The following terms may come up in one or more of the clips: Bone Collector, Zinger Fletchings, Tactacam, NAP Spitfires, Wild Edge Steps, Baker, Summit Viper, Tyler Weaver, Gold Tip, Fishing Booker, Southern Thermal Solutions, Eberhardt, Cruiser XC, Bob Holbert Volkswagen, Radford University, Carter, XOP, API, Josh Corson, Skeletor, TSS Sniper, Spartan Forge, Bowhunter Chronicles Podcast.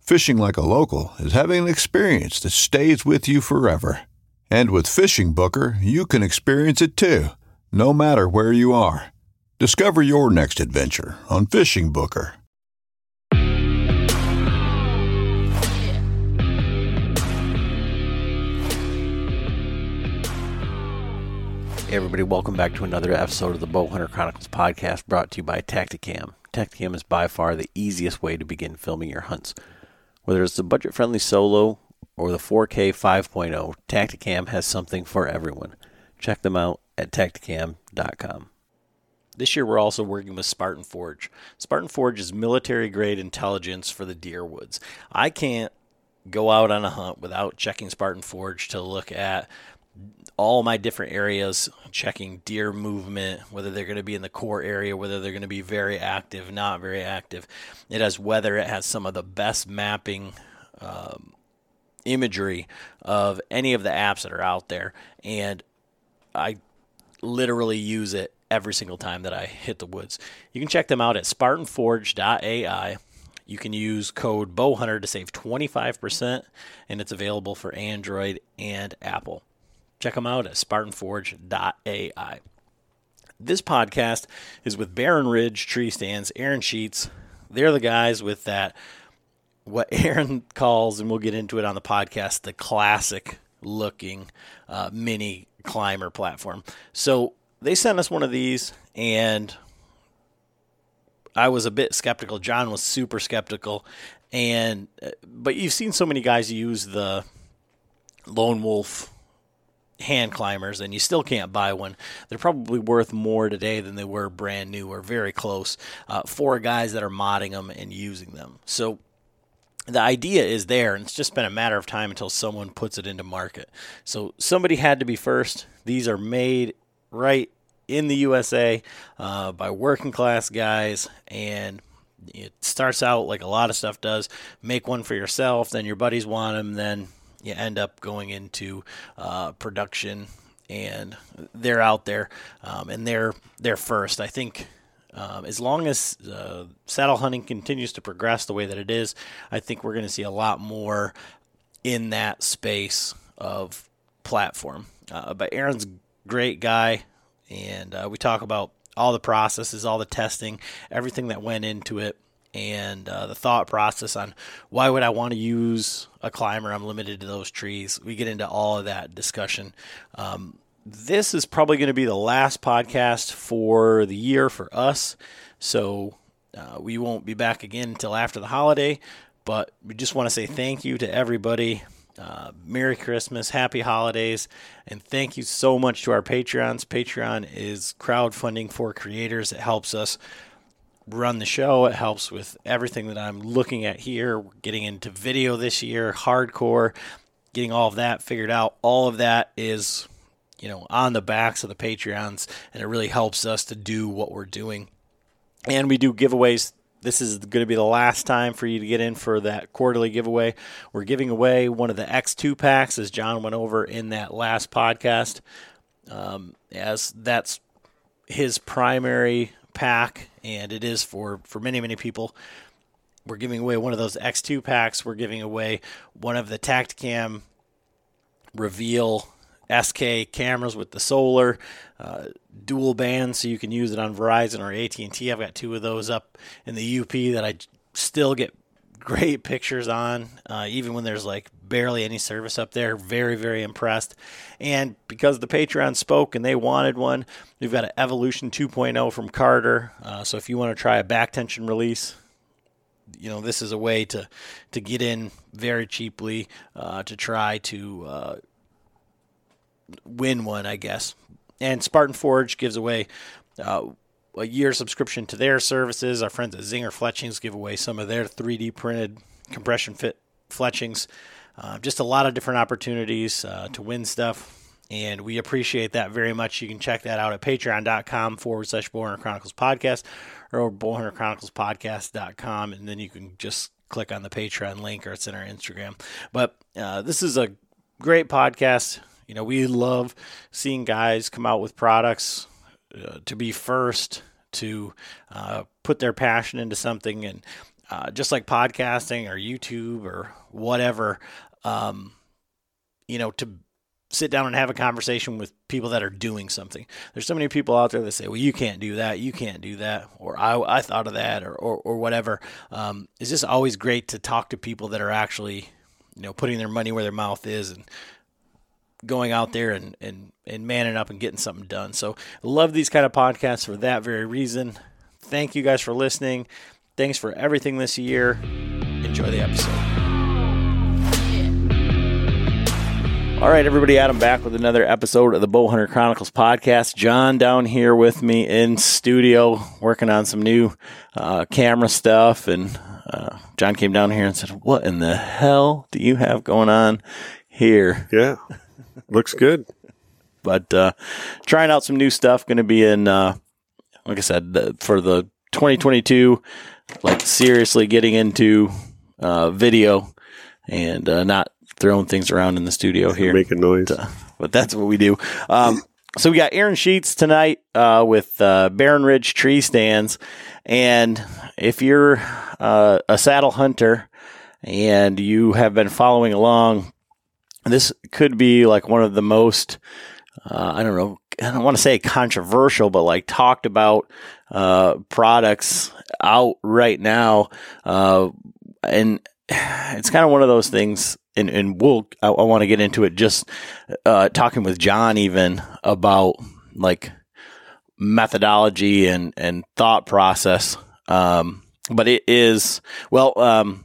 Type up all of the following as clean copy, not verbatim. Fishing like a local is having an experience that stays with you forever. And with Fishing Booker, you can experience it too, no matter where you are. Discover your next adventure on Fishing Booker. Hey everybody, welcome back to another episode of the Bowhunter Chronicles Podcast, brought to you by Tactacam. Tactacam is by far the easiest way to begin filming your hunts. Whether it's the budget-friendly Solo or the 4K 5.0, Tactacam has something for everyone. Check them out at Tactacam.com. This year, we're also working with Spartan Forge. Spartan Forge is military-grade intelligence for the deer woods. I can't go out on a hunt without checking Spartan Forge to look at all my different areas, checking deer movement, whether they're going to be in the core area, whether they're going to be very active, not very active. It has weather. It has some of the best mapping imagery of any of the apps that are out there, and I literally use it every single time that I hit the woods. You can check them out at SpartanForge.ai. You can use code Bowhunter to save 25%, and it's available for Android and Apple. Check them out at SpartanForge.ai. This podcast is with Barren Ridge Treestands, Aaron Sheets. They're the guys with that, what Aaron calls, and we'll get into it on the podcast, the classic-looking mini climber platform. So they sent us one of these, and I was a bit skeptical. John was super skeptical, but you've seen so many guys use the Lone Wolf hand climbers, and you still can't buy one. They're probably worth more today than they were brand new, or very close, for guys that are modding them and using them. So the idea is there, and it's just been a matter of time until someone puts it into market. So somebody had to be first. These are made right in the USA by working class guys, and it starts out like a lot of stuff does. Make one for yourself, then your buddies want them, then you end up going into production, and they're out there, and they're first. I think as long as saddle hunting continues to progress the way that it is, I think we're going to see a lot more in that space of platform. But Aaron's great guy, and we talk about all the processes, all the testing, everything that went into it, and the thought process on why would I want to use a climber, I'm limited to those trees. We get into all of that discussion. This is probably going to be the last podcast for the year for us, so we won't be back again until after the holiday, but we just want to say thank you to everybody. Merry Christmas, happy holidays, and thank you so much to our Patreons. Patreon is crowdfunding for creators. It helps us run the show. It helps with everything that I'm looking at here. We're getting into video this year, hardcore, getting all of that figured out. All of that is, you know, on the backs of the Patreons, and it really helps us to do what we're doing. And we do giveaways This is going to be the last time for you to get in for that quarterly giveaway. We're giving away one of the X2 packs, as John went over in that last podcast, as that's his primary pack, and it is for many, many people. We're giving away one of those X2 packs. We're giving away one of the Tactacam Reveal SK cameras with the solar dual band, so you can use it on Verizon or AT&T. I've got two of those up in the UP that I still get great pictures on, even when there's like barely any service up there. Very, very impressed. And because the Patreon spoke and they wanted one, we've got an Evolution 2.0 from Carter. So if you want to try a back tension release, this is a way to get in very cheaply to try to win one, I guess. And Spartan Forge gives away a year subscription to their services. Our friends at Zinger Fletchings give away some of their 3D printed compression fit fletchings. Just a lot of different opportunities to win stuff. And we appreciate that very much. You can check that out at patreon.com/Bowhunter Chronicles Podcast or bowhunterchroniclespodcast.com. And then you can just click on the Patreon link, or it's in our Instagram. But this is a great podcast. We love seeing guys come out with products to be first, to put their passion into something. And just like podcasting or YouTube or whatever, to sit down and have a conversation with people that are doing something. There's so many people out there that say, well, you can't do that, or I thought of that, or whatever. It's just always great to talk to people that are actually, putting their money where their mouth is and going out there and manning up and getting something done. So love these kind of podcasts for that very reason. Thank you guys for listening. Thanks for everything this year. Enjoy the episode. All right, everybody, Adam back with another episode of the Bowhunter Chronicles podcast. John down here with me in studio working on some new camera stuff. And John came down here and said, what in the hell do you have going on here? Yeah, looks good. But trying out some new stuff. Going to be in, like I said, for the 2022, like seriously getting into video and not throwing things around in the studio here, making noise, but that's what we do. So we got Aaron Sheets tonight with Barren Ridge Treestands, and if you're a saddle hunter and you have been following along, this could be like one of the most I don't want to say controversial, but like talked about products out right now, and it's kind of one of those things. And I want to get into it just talking with John even about like methodology and thought process. But it is, Aaron, why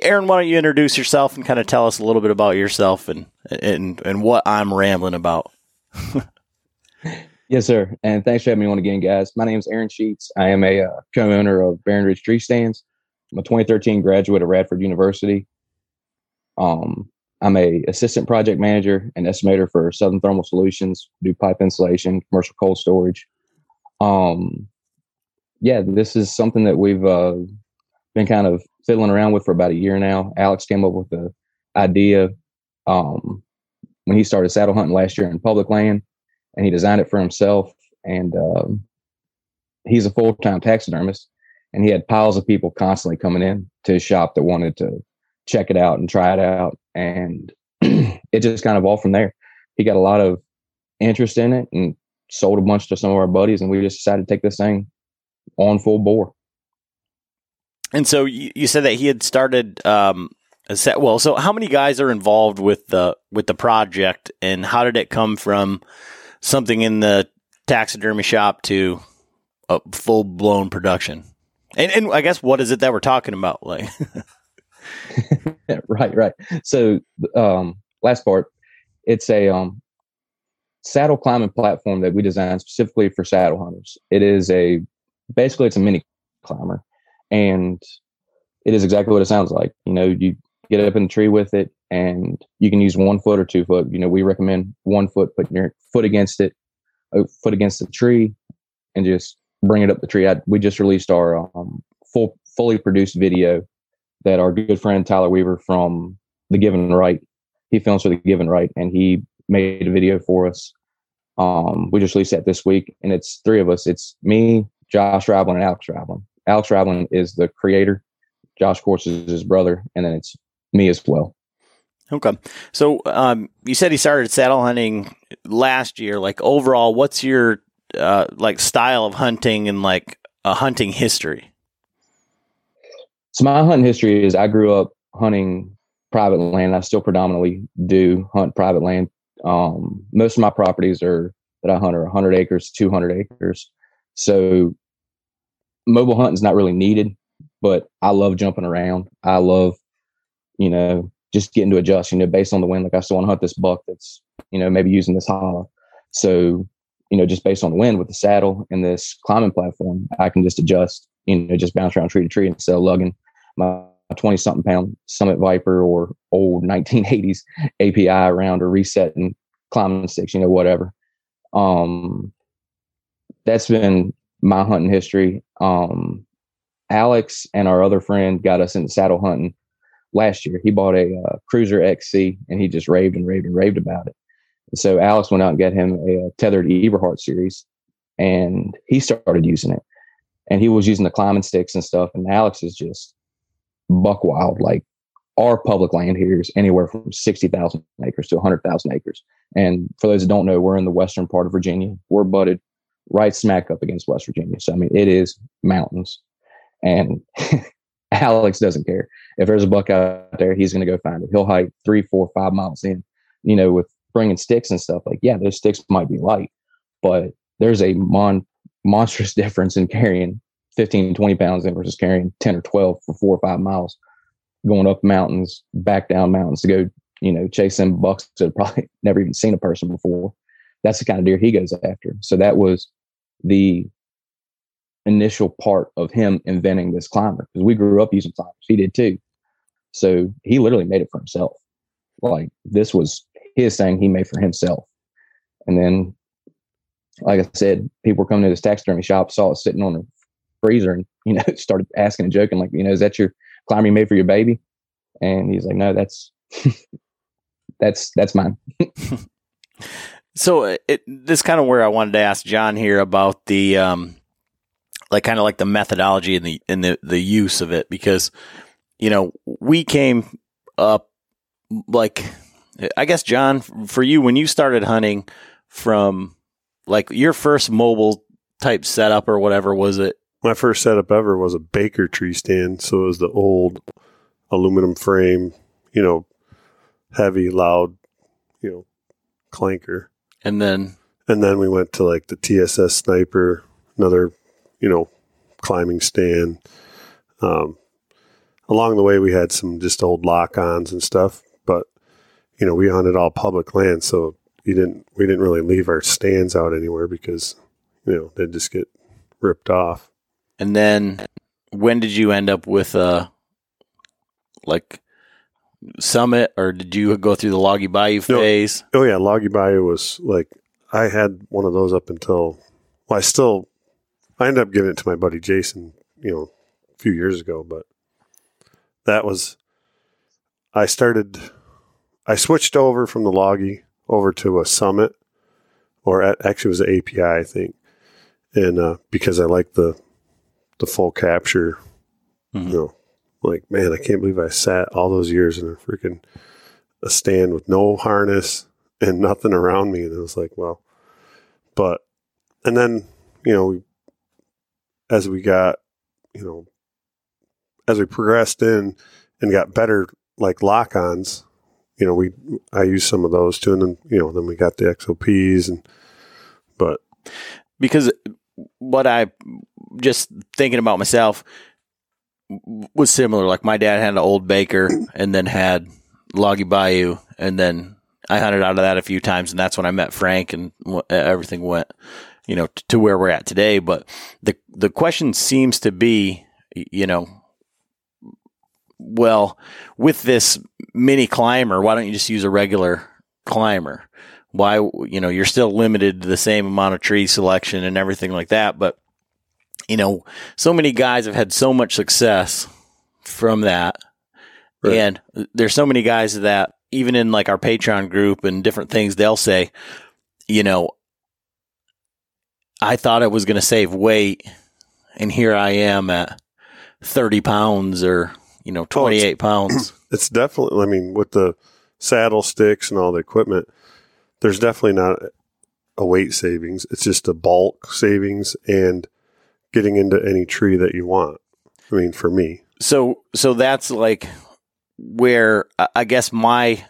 don't you introduce yourself and kind of tell us a little bit about yourself and what I'm rambling about. Yes, sir. And thanks for having me on again, guys. My name is Aaron Sheets. I am a co-owner of Barren Ridge Treestands. I'm a 2013 graduate of Radford University. I'm a assistant project manager and estimator for Southern Thermal Solutions, do pipe insulation, commercial cold storage. This is something that we've been kind of fiddling around with for about a year now. Alex came up with the idea when he started saddle hunting last year in public land, and he designed it for himself. And he's a full-time taxidermist, and he had piles of people constantly coming in to his shop that wanted to check it out and try it out, and it just kind of all from there. He got a lot of interest in it and sold a bunch to some of our buddies, and we just decided to take this thing on full bore. And so you said that he had started so how many guys are involved with the project, and how did it come from something in the taxidermy shop to a full-blown production? And I guess what is it that we're talking about, like? Right. So, last part, it's a saddle climbing platform that we designed specifically for saddle hunters. It is basically it's a mini climber, and it is exactly what it sounds like. You get up in the tree with it, and you can use 1 foot or 2 foot. We recommend 1 foot, putting your foot against it, foot against the tree, and just bring it up the tree. We just released our full fully produced video that our good friend Tyler Weaver from The Given Right, he films for The Given Right, and he made a video for us. We just released that this week, and it's three of us. It's me, Josh Rablin, and Alex Rablin. Alex Rablin is the creator. Josh Corson is his brother, and then it's me as well. Okay. So you said he started saddle hunting last year. Like, overall, what's your like style of hunting and like a hunting history? So my hunting history is I grew up hunting private land. I still predominantly do hunt private land. Most of my properties that I hunt are 100 acres, 200 acres. So mobile hunting is not really needed, but I love jumping around. I love, just getting to adjust, based on the wind. Like, I still want to hunt this buck that's, maybe using this hollow. So, just based on the wind with the saddle and this climbing platform, I can just adjust, just bounce around tree to tree instead of lugging my 20 something pound Summit Viper or old 1980s API around or resetting climbing sticks, whatever. That's been my hunting history. Alex and our other friend got us into saddle hunting last year. He bought a Cruiser XC, and he just raved about it. And so Alex went out and got him a Tethered Eberhardt series, and he started using it. And he was using the climbing sticks and stuff. And Alex is just buck wild. Like, our public land here is anywhere from 60,000 acres to 100,000 acres. And for those that don't know, we're in the western part of Virginia. We're butted right smack up against West Virginia. So, I mean, it is mountains. And Alex doesn't care. If there's a buck out there, he's going to go find it. He'll hike 3, 4, 5 miles in, with bringing sticks and stuff. Like, yeah, those sticks might be light, but there's a monstrous difference in carrying 15, 20 pounds in versus carrying 10 or 12 for 4 or 5 miles, going up mountains, back down mountains to go, chasing bucks that have probably never even seen a person before. That's the kind of deer he goes after. So that was the initial part of him inventing this climber, because we grew up using climbers. He did too. So he literally made it for himself. Like, this was his thing he made for himself. And then, like I said, people were coming to this taxidermy shop, saw it sitting on a freezer, and, started asking and joking, like, is that your climber you made for your baby? And he's like, no, that's mine. So this kind of where I wanted to ask John here about the, like the methodology and the use of it, because, we came up, like, I guess, John, for you, when you started hunting, from like your first mobile type setup or whatever, was it? My first setup ever was a Baker tree stand. So it was the old aluminum frame, heavy, loud, clanker. And then we went to like the TSS Sniper, another, climbing stand. Along the way, we had some just old lock-ons and stuff, but we hunted all public land, so we didn't really leave our stands out anywhere because they'd just get ripped off. And then, when did you end up with like Summit, or did you go through the Loggy Bayou phase? No. Oh yeah, Loggy Bayou was like, I had one of those up until, well, I ended up giving it to my buddy Jason, a few years ago, but that was, I switched over from the Loggy over to a Summit, or actually it was an API, I think. And because I liked the full capture, mm-hmm. Like, man, I can't believe I sat all those years in a freaking stand with no harness and nothing around me. And it was like, well, but, and then, as we got, as we progressed in and got better, like lock-ons, I used some of those too. And then, then we got the XOPs because what I just thinking about myself was similar. Like, my dad had an old Baker and then had Loggy Bayou. And then I hunted out of that a few times. And that's when I met Frank, and everything went, to where we're at today. But the question seems to be, well, with this mini climber, why don't you just use a regular climber? Why, you're still limited to the same amount of tree selection and everything like that. But you know, so many guys have had so much success from that. Right. And there's so many guys that even in like our Patreon group and different things, they'll say, you know, I thought I was going to save weight, and here I am at 30 pounds or, you know, 28 pounds. It's definitely, I mean, with the saddle sticks and all the equipment, there's definitely not a weight savings. It's just a bulk savings and getting into any tree that you want. I mean, for me. So that's like where I guess my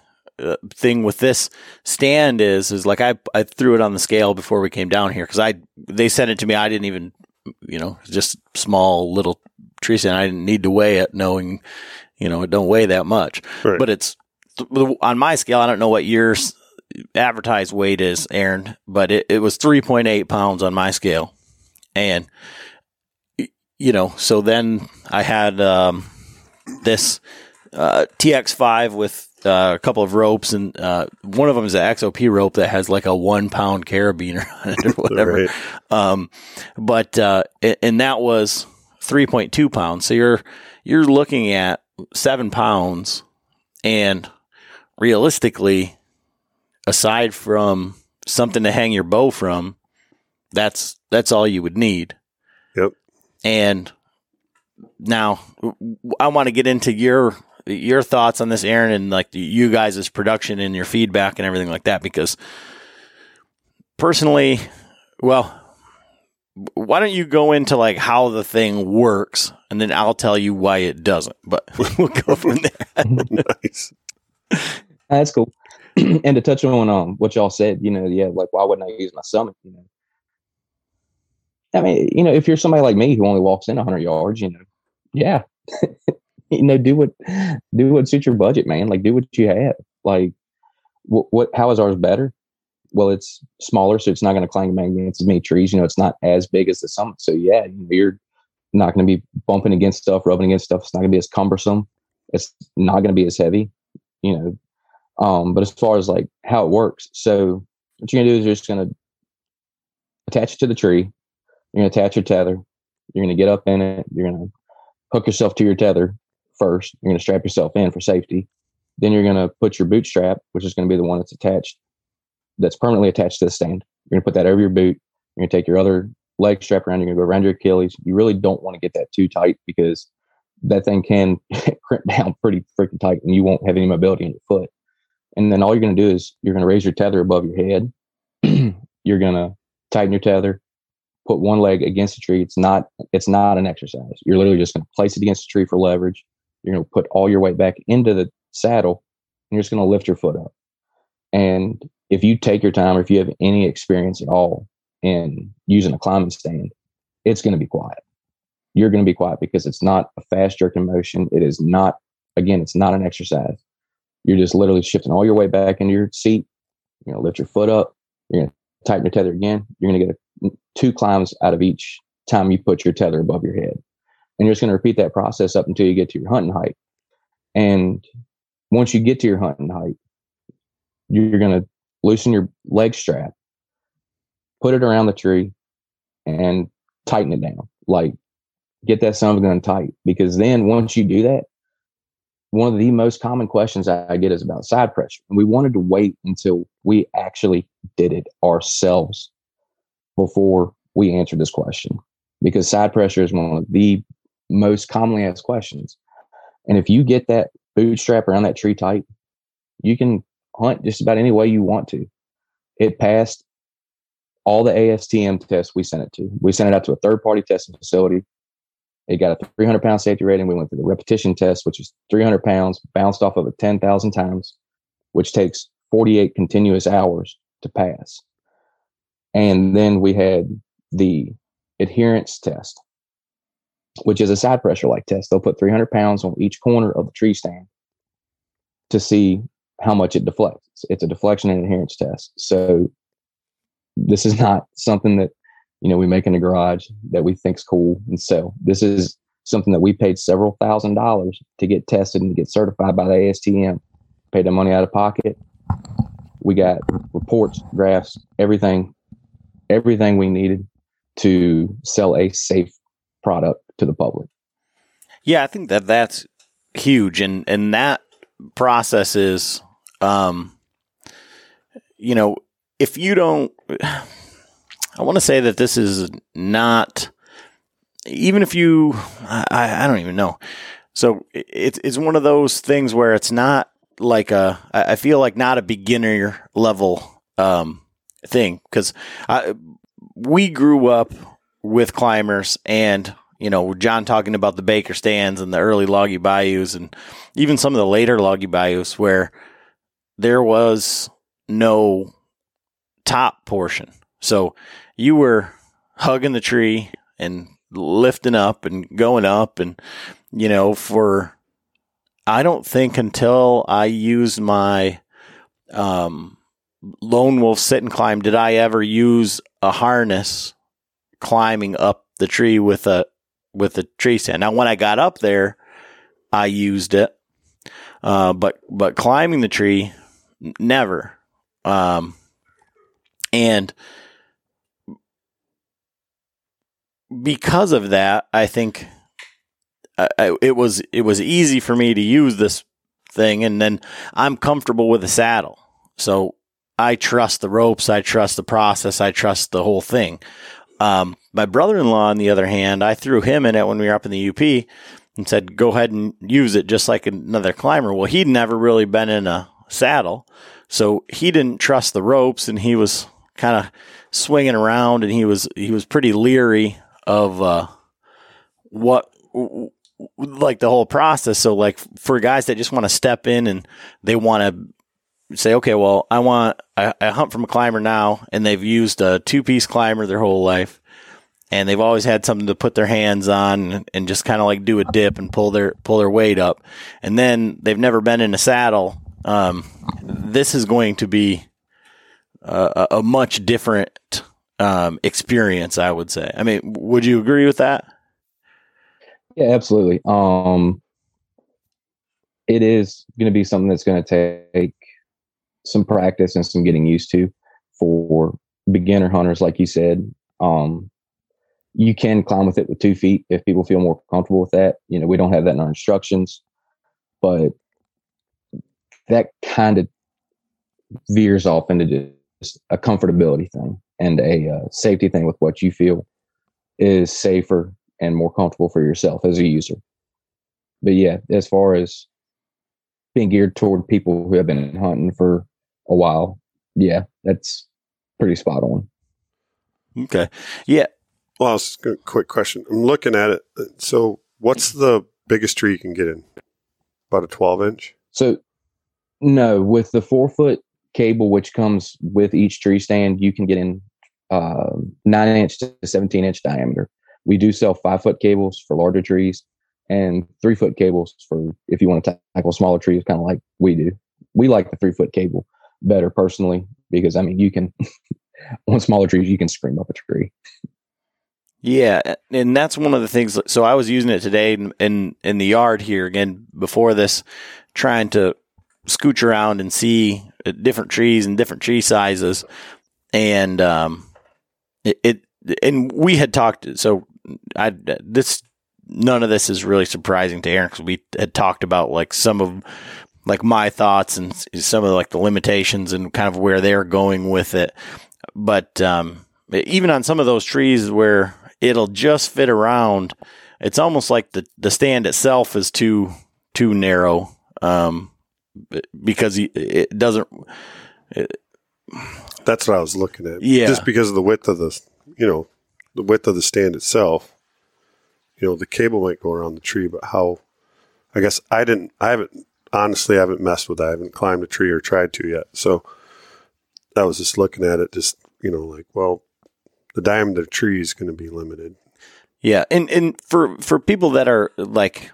thing with this stand is like I threw it on the scale before we came down here because they sent it to me. I didn't even, you know, just small little tree stand. I didn't need to weigh it knowing, you know, it don't weigh that much. Right. But it's on my scale. I don't know what your advertised weight is, Aaron, but it was 3.8 pounds on my scale. And, you know, so then I had this TX5 with a couple of ropes, and one of them is an XOP rope that has like a 1 pound carabiner on it or whatever. Right. And that was 3.2 pounds. So you're looking at 7 pounds, and realistically, aside from something to hang your bow from, that's all you would need. Yep. And now I want to get into your thoughts on this, Aaron, and like you guys' production and your feedback and everything like that, because personally, well, why don't you go into like how the thing works, and then I'll tell you why it doesn't, but we'll go from there. Nice. That's cool. And to touch on what y'all said, you know, yeah, like why wouldn't I use my Summit? You know, I mean, you know, if you're somebody like me who only walks in 100 yards, you know, yeah, you know, do what suits your budget, man. Like, do what you have. Like, what? How is ours better? Well, it's smaller, so it's not going to clang against as many trees. You know, it's not as big as the Summit, so yeah, you're not going to be bumping against stuff, rubbing against stuff. It's not going to be as cumbersome. It's not going to be as heavy. You know. But as far as like how it works, so what you're gonna do is you're just gonna attach it to the tree. You're gonna attach your tether. You're gonna get up in it. You're gonna hook yourself to your tether first. You're gonna strap yourself in for safety. Then you're gonna put your boot strap, which is gonna be the one that's attached, that's permanently attached to the stand. You're gonna put that over your boot. You're gonna take your other leg strap around. You're gonna go around your Achilles. You really don't want to get that too tight because that thing can crimp down pretty freaking tight, and you won't have any mobility in your foot. And then all you're going to do is you're going to raise your tether above your head. You're going to tighten your tether, put one leg against the tree. It's not an exercise. You're literally just going to place it against the tree for leverage. You're going to put all your weight back into the saddle, and you're just going to lift your foot up. And if you take your time, or if you have any experience at all in using a climbing stand, it's going to be quiet. You're going to be quiet because it's not a fast jerking motion. It is not, again, it's not an exercise. You're just literally shifting all your weight back into your seat. You're going to lift your foot up. You're going to tighten your tether again. You're going to get two climbs out of each time you put your tether above your head. And you're just going to repeat that process up until you get to your hunting height. And once you get to your hunting height, you're going to loosen your leg strap, put it around the tree, and tighten it down. Like, get that son of a gun tight. Because then once you do that, one of the most common questions I get is about side pressure. And we wanted to wait until we actually did it ourselves before we answered this question, because side pressure is one of the most commonly asked questions. And if you get that boot strap around that tree tight, you can hunt just about any way you want to. It passed all the ASTM tests we sent it to. We sent it out to a third-party testing facility. It got a 300-pound safety rating. We went through the repetition test, which is 300 pounds, bounced off of it 10,000 times, which takes 48 continuous hours to pass. And then we had the adherence test, which is a side pressure-like test. They'll put 300 pounds on each corner of the tree stand to see how much it deflects. It's a deflection and adherence test. So this is not something that, you know, we make in the garage that we think's cool and sell. This is something that we paid several $1,000s to get tested and get certified by the ASTM. Paid the money out of pocket. We got reports, graphs, everything we needed to sell a safe product to the public. Yeah, I think that that's huge. And that process is, you know, if you don't, I want to say that this is not, even if you, I don't even know. So it's one of those things where it's not like a, I feel like not a beginner level thing, because we grew up with climbers and, you know, John talking about the Baker stands and the early Loggy Bayous and even some of the later Loggy Bayous where there was no top portion. So you were hugging the tree and lifting up and going up. And, you know, for, I don't think until I used my Lone Wolf sit and climb, did I ever use a harness climbing up the tree with a tree stand. Now, when I got up there, I used it, but climbing the tree, never. And because of that, I think it was easy for me to use this thing, and then I'm comfortable with a saddle, so I trust the ropes, I trust the process, I trust the whole thing. My brother-in-law, on the other hand, I threw him in it when we were up in the UP and said, go ahead and use it just like another climber. Well, he'd never really been in a saddle, so he didn't trust the ropes, and he was kind of swinging around, and he was pretty leery of what, like, the whole process. So, like, for guys that just want to step in and they want to say, okay, well, I hunt from a climber now, and they've used a two-piece climber their whole life, and they've always had something to put their hands on and just kind of like do a dip and pull their weight up, and then they've never been in a saddle. This is going to be a much different experience, I would say. I mean, would you agree with that? Yeah, absolutely. It is going to be something that's going to take some practice and some getting used to for beginner hunters. Like you said, you can climb with it with 2 feet if people feel more comfortable with that. You know, we don't have that in our instructions, but that kind of veers off into just a comfortability thing and a safety thing with what you feel is safer and more comfortable for yourself as a user. But yeah, as far as being geared toward people who have been hunting for a while, yeah, that's pretty spot on. Okay. Yeah. Well, quick question. I'm looking at it. So what's the biggest tree you can get in? About a 12-inch? So no, with the 4-foot cable, which comes with each tree stand, you can get in 9-inch to 17-inch diameter. We do sell 5-foot cables for larger trees and 3-foot cables for if you want to tackle smaller trees, kind of like we do. We like the 3-foot cable better personally, because I mean, you can on smaller trees, you can scream up a tree. Yeah. And that's one of the things. So I was using it today in the yard here again before this, trying to scooch around and see different trees and different tree sizes. And and we had talked, so none of this is really surprising to Aaron, because we had talked about like some of like my thoughts and some of like the limitations and kind of where they're going with it. But even on some of those trees where it'll just fit around, it's almost like the stand itself is too narrow, because it doesn't. That's what I was looking at. Yeah, just because of the width of the width of the stand itself. You know, the cable might go around the tree, but how, I guess I haven't messed with that. I haven't climbed a tree or tried to yet. So I was just looking at it, just, you know, like, well, the diameter of the tree is going to be limited. Yeah. And for people that are like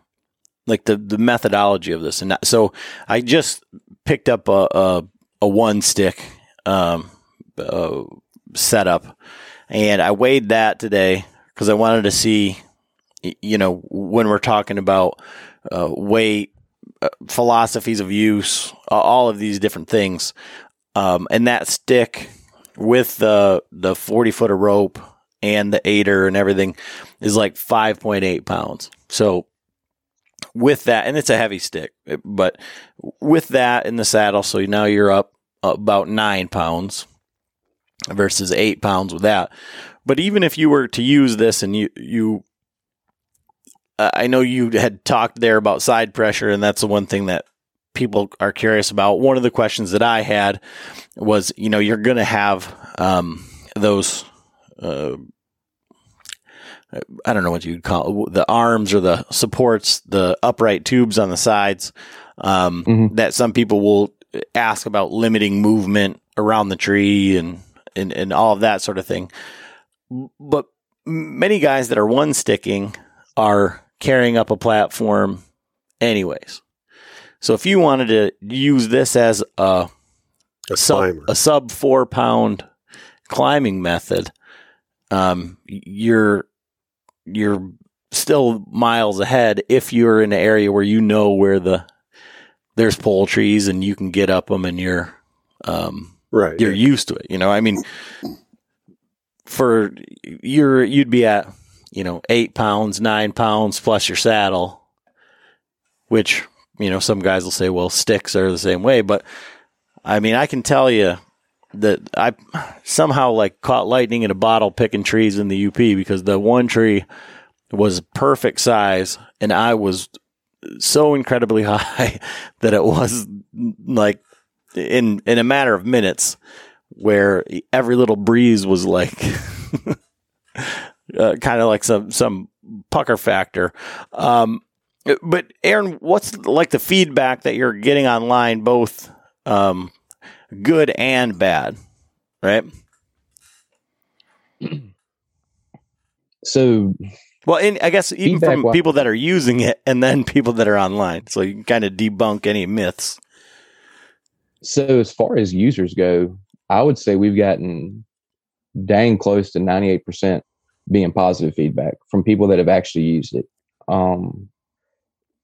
the methodology of this and that, so I just picked up a one stick, setup, and I weighed that today because I wanted to see, you know, when we're talking about weight, philosophies of use, all of these different things, and that stick with the 40 foot of rope and the aider and everything is like 5.8 pounds. So with that, and it's a heavy stick, but with that in the saddle, so now you're up about 9 pounds versus 8 pounds with that. But even if you were to use this and you I know you had talked there about side pressure, and that's the one thing that people are curious about. One of the questions that I had was, you know, you're going to have those, I don't know what you'd call it, the arms or the supports, the upright tubes on the sides that some people will ask about limiting movement around the tree and all of that sort of thing. But many guys that are one sticking are carrying up a platform anyways. So if you wanted to use this as a sub 4 pound climbing method, you're still miles ahead if you're in an area where you know where there's pole trees and you can get up them and you're used to it. You know, I mean, you'd be at, you know, 8 pounds, 9 pounds plus your saddle, which, you know, some guys will say, well, sticks are the same way. But I mean, I can tell you that I somehow like caught lightning in a bottle picking trees in the UP, because the one tree was perfect size and I was so incredibly high that it was like in a matter of minutes where every little breeze was like kind of like some pucker factor. But Aaron, what's like the feedback that you're getting online, both good and bad, right? So, well, and I guess even from people that are using it and then people that are online, so you can kind of debunk any myths. So as far as users go, I would say we've gotten dang close to 98% being positive feedback from people that have actually used it.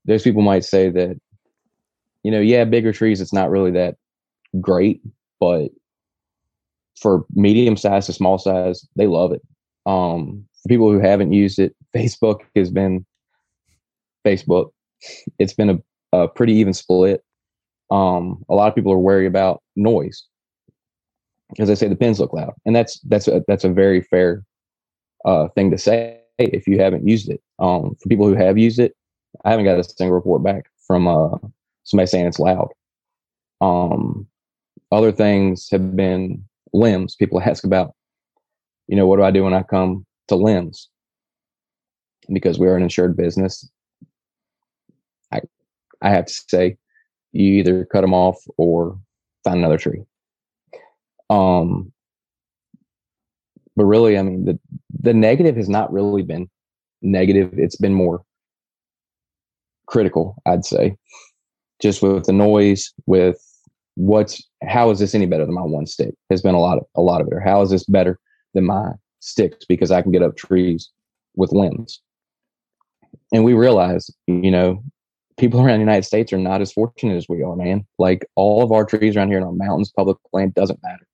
Those people might say that, you know, yeah, bigger trees, it's not really that great, but for medium size to small size, they love it. For people who haven't used it, Facebook. It's been a pretty even split. A lot of people are worried about noise, because they say the pins look loud, and that's a very fair thing to say if you haven't used it. For people who have used it, I haven't got a single report back from somebody saying it's loud. Other things have been limbs. People ask about, you know, what do I do when I come to limbs? Because we're an insured business, I have to say, you either cut them off or find another tree. But really, I mean, the negative has not really been negative. It's been more critical, I'd say, just with the noise, with how is this any better than my one stick has been a lot of it, or how is this better than my sticks because I can get up trees with limbs. And we realize, you know, people around the United States are not as fortunate as we are, man. Like, all of our trees around here in our mountains, public land, doesn't matter.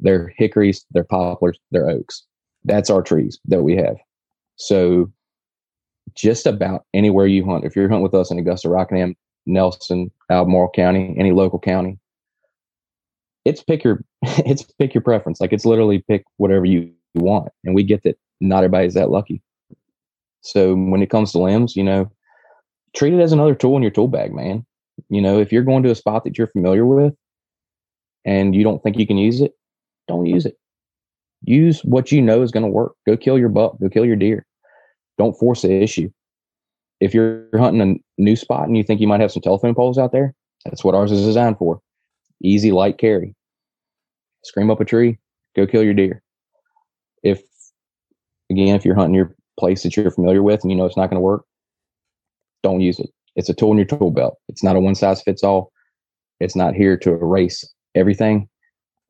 They're hickories, they're poplars, they're oaks. That's our trees that we have. So just about anywhere you hunt, if you're hunting with us in Augusta, Rockingham, Nelson, Albemarle County, any local county, it's pick your preference. Like, it's literally pick whatever you want. And we get that not everybody's that lucky. So when it comes to limbs, you know, treat it as another tool in your tool bag, man. You know, if you're going to a spot that you're familiar with and you don't think you can use it, don't use it. Use what you know is going to work. Go kill your buck. Go kill your deer. Don't force the issue. If you're hunting a new spot and you think you might have some telephone poles out there, that's what ours is designed for. Easy, light carry. Scream up a tree. Go kill your deer. If, again, if you're hunting your place that you're familiar with and you know it's not going to work, don't use it. It's a tool in your tool belt. It's not a one size fits all. It's not here to erase everything.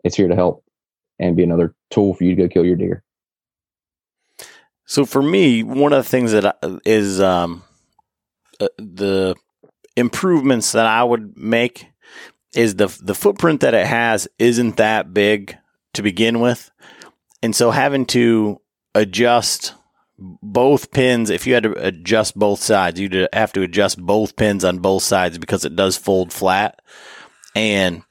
It's here to help and be another tool for you to go kill your deer. So for me, one of the things that is the improvements that I would make is the footprint that it has isn't that big to begin with. And so having to adjust both pins. If you had to adjust both sides, you'd have to adjust both pins on both sides because it does fold flat. And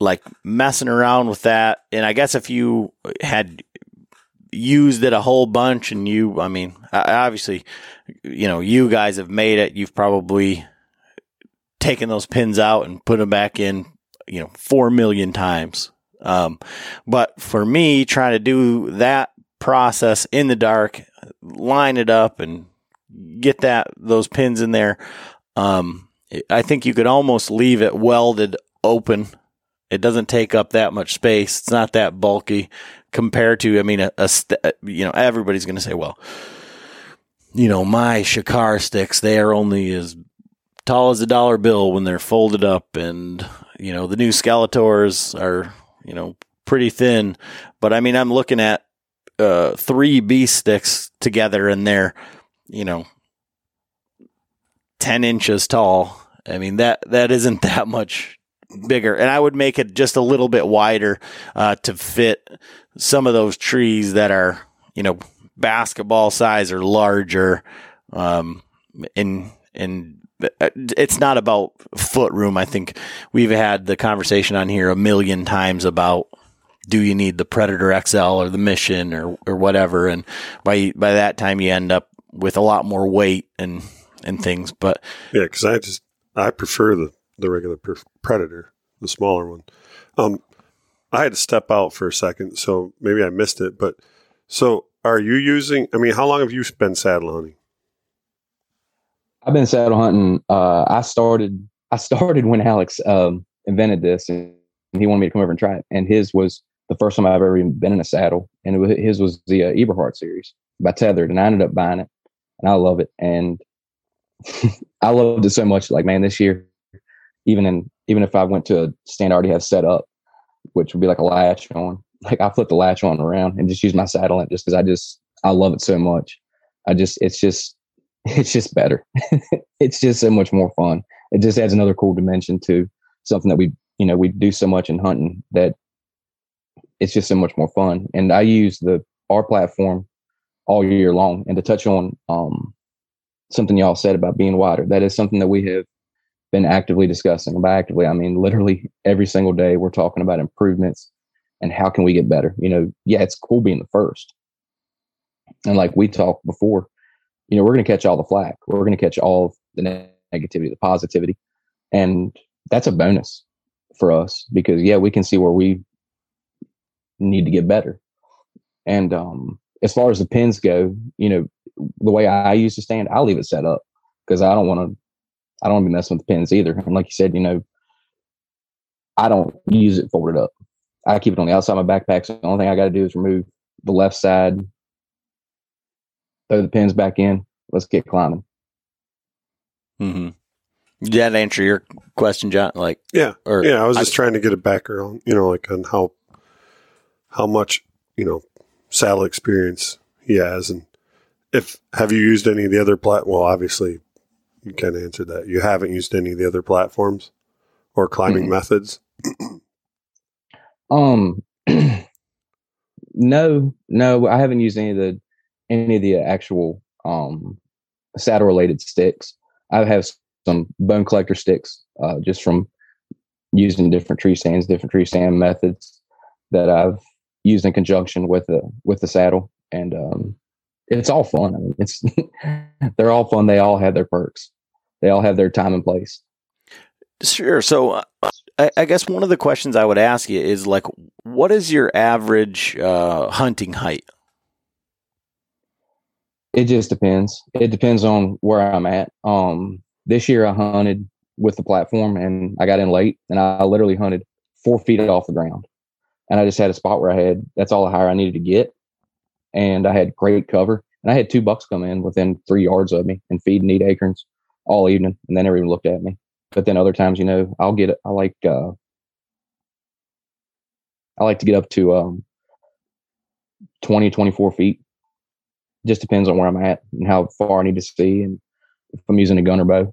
like messing around with that, and I guess if you had used it a whole bunch and you, I mean, obviously, you know, you guys have made it, you've probably taken those pins out and put them back in, you know, 4 million times. But for me, trying to do that process in the dark, line it up and get those pins in there, I think you could almost leave it welded open. It doesn't take up that much space. It's not that bulky compared to, I mean, you know, everybody's going to say, well, you know, my Shikar sticks, they are only as tall as a dollar bill when they're folded up. And, you know, the new Skeletors are, you know, pretty thin. But, I mean, I'm looking at 3B sticks together and they're, you know, 10 inches tall. I mean, that isn't that much bigger, and I would make it just a little bit wider to fit some of those trees that are, you know, basketball size or larger. And it's not about foot room. I think we've had the conversation on here a million times about, do you need the Predator XL or the Mission or whatever? And by that time, you end up with a lot more weight and things. But yeah, because I prefer the regular Predator, the smaller one. I had to step out for a second, so maybe I missed it. But so are you using, I mean, how long have you been saddle hunting? I've been saddle hunting. I started when Alex invented this, and he wanted me to come over and try it. And his was the first time I've ever even been in a saddle. And his was the Eberhardt series by Tethered. And I ended up buying it, and I love it. And I loved it so much. Like, man, this year, even if I went to a stand I already have set up, which would be like a latch on, like I flip the latch on around and just use my saddle just because I love it so much. It's just better. It's just so much more fun. It just adds another cool dimension to something that we do so much in hunting that it's just so much more fun. And I use our platform all year long. And to touch on something y'all said about being wider, that is something that we have been actively discussing. And by actively, I mean literally every single day we're talking about improvements and how can we get better. You know, yeah, it's cool being the first. And like we talked before, you know, we're going to catch all the flack. We're going to catch all of the negativity, the positivity. And that's a bonus for us because, yeah, we can see where we need to get better. And as far as the pins go, you know, the way I used to stand, I leave it set up because I don't want to be messing with the pins either. And like you said, you know, I don't use it folded up. I keep it on the outside of my backpack. So the only thing I got to do is remove the left side, throw the pins back in. Let's get climbing. Mm-hmm. Did that answer your question, John? Like, yeah. I was just trying to get a backer on, you know, like on how much, you know, saddle experience he has. And have you used any of the other well, obviously, you kind of answered that. You haven't used any of the other platforms or climbing methods? No, I haven't used any of the actual saddle related sticks. I have some bone collector sticks just from using different tree stand methods that I've used in conjunction with the saddle. And it's all fun. I mean, they're all fun. They all have their perks. They all have their time and place. Sure. So I guess one of the questions I would ask you is, like, what is your average hunting height? It just depends. It depends on where I'm at. This year I hunted with the platform and I got in late and I literally hunted 4 feet off the ground. And I just had a spot where that's all the higher I needed to get. And I had great cover, and I had 2 bucks come in within 3 yards of me and feed and eat acorns all evening. And they never even looked at me. But then other times, you know, I like to get up to 20, 24 feet. Just depends on where I'm at and how far I need to see. And if I'm using a gunner bow.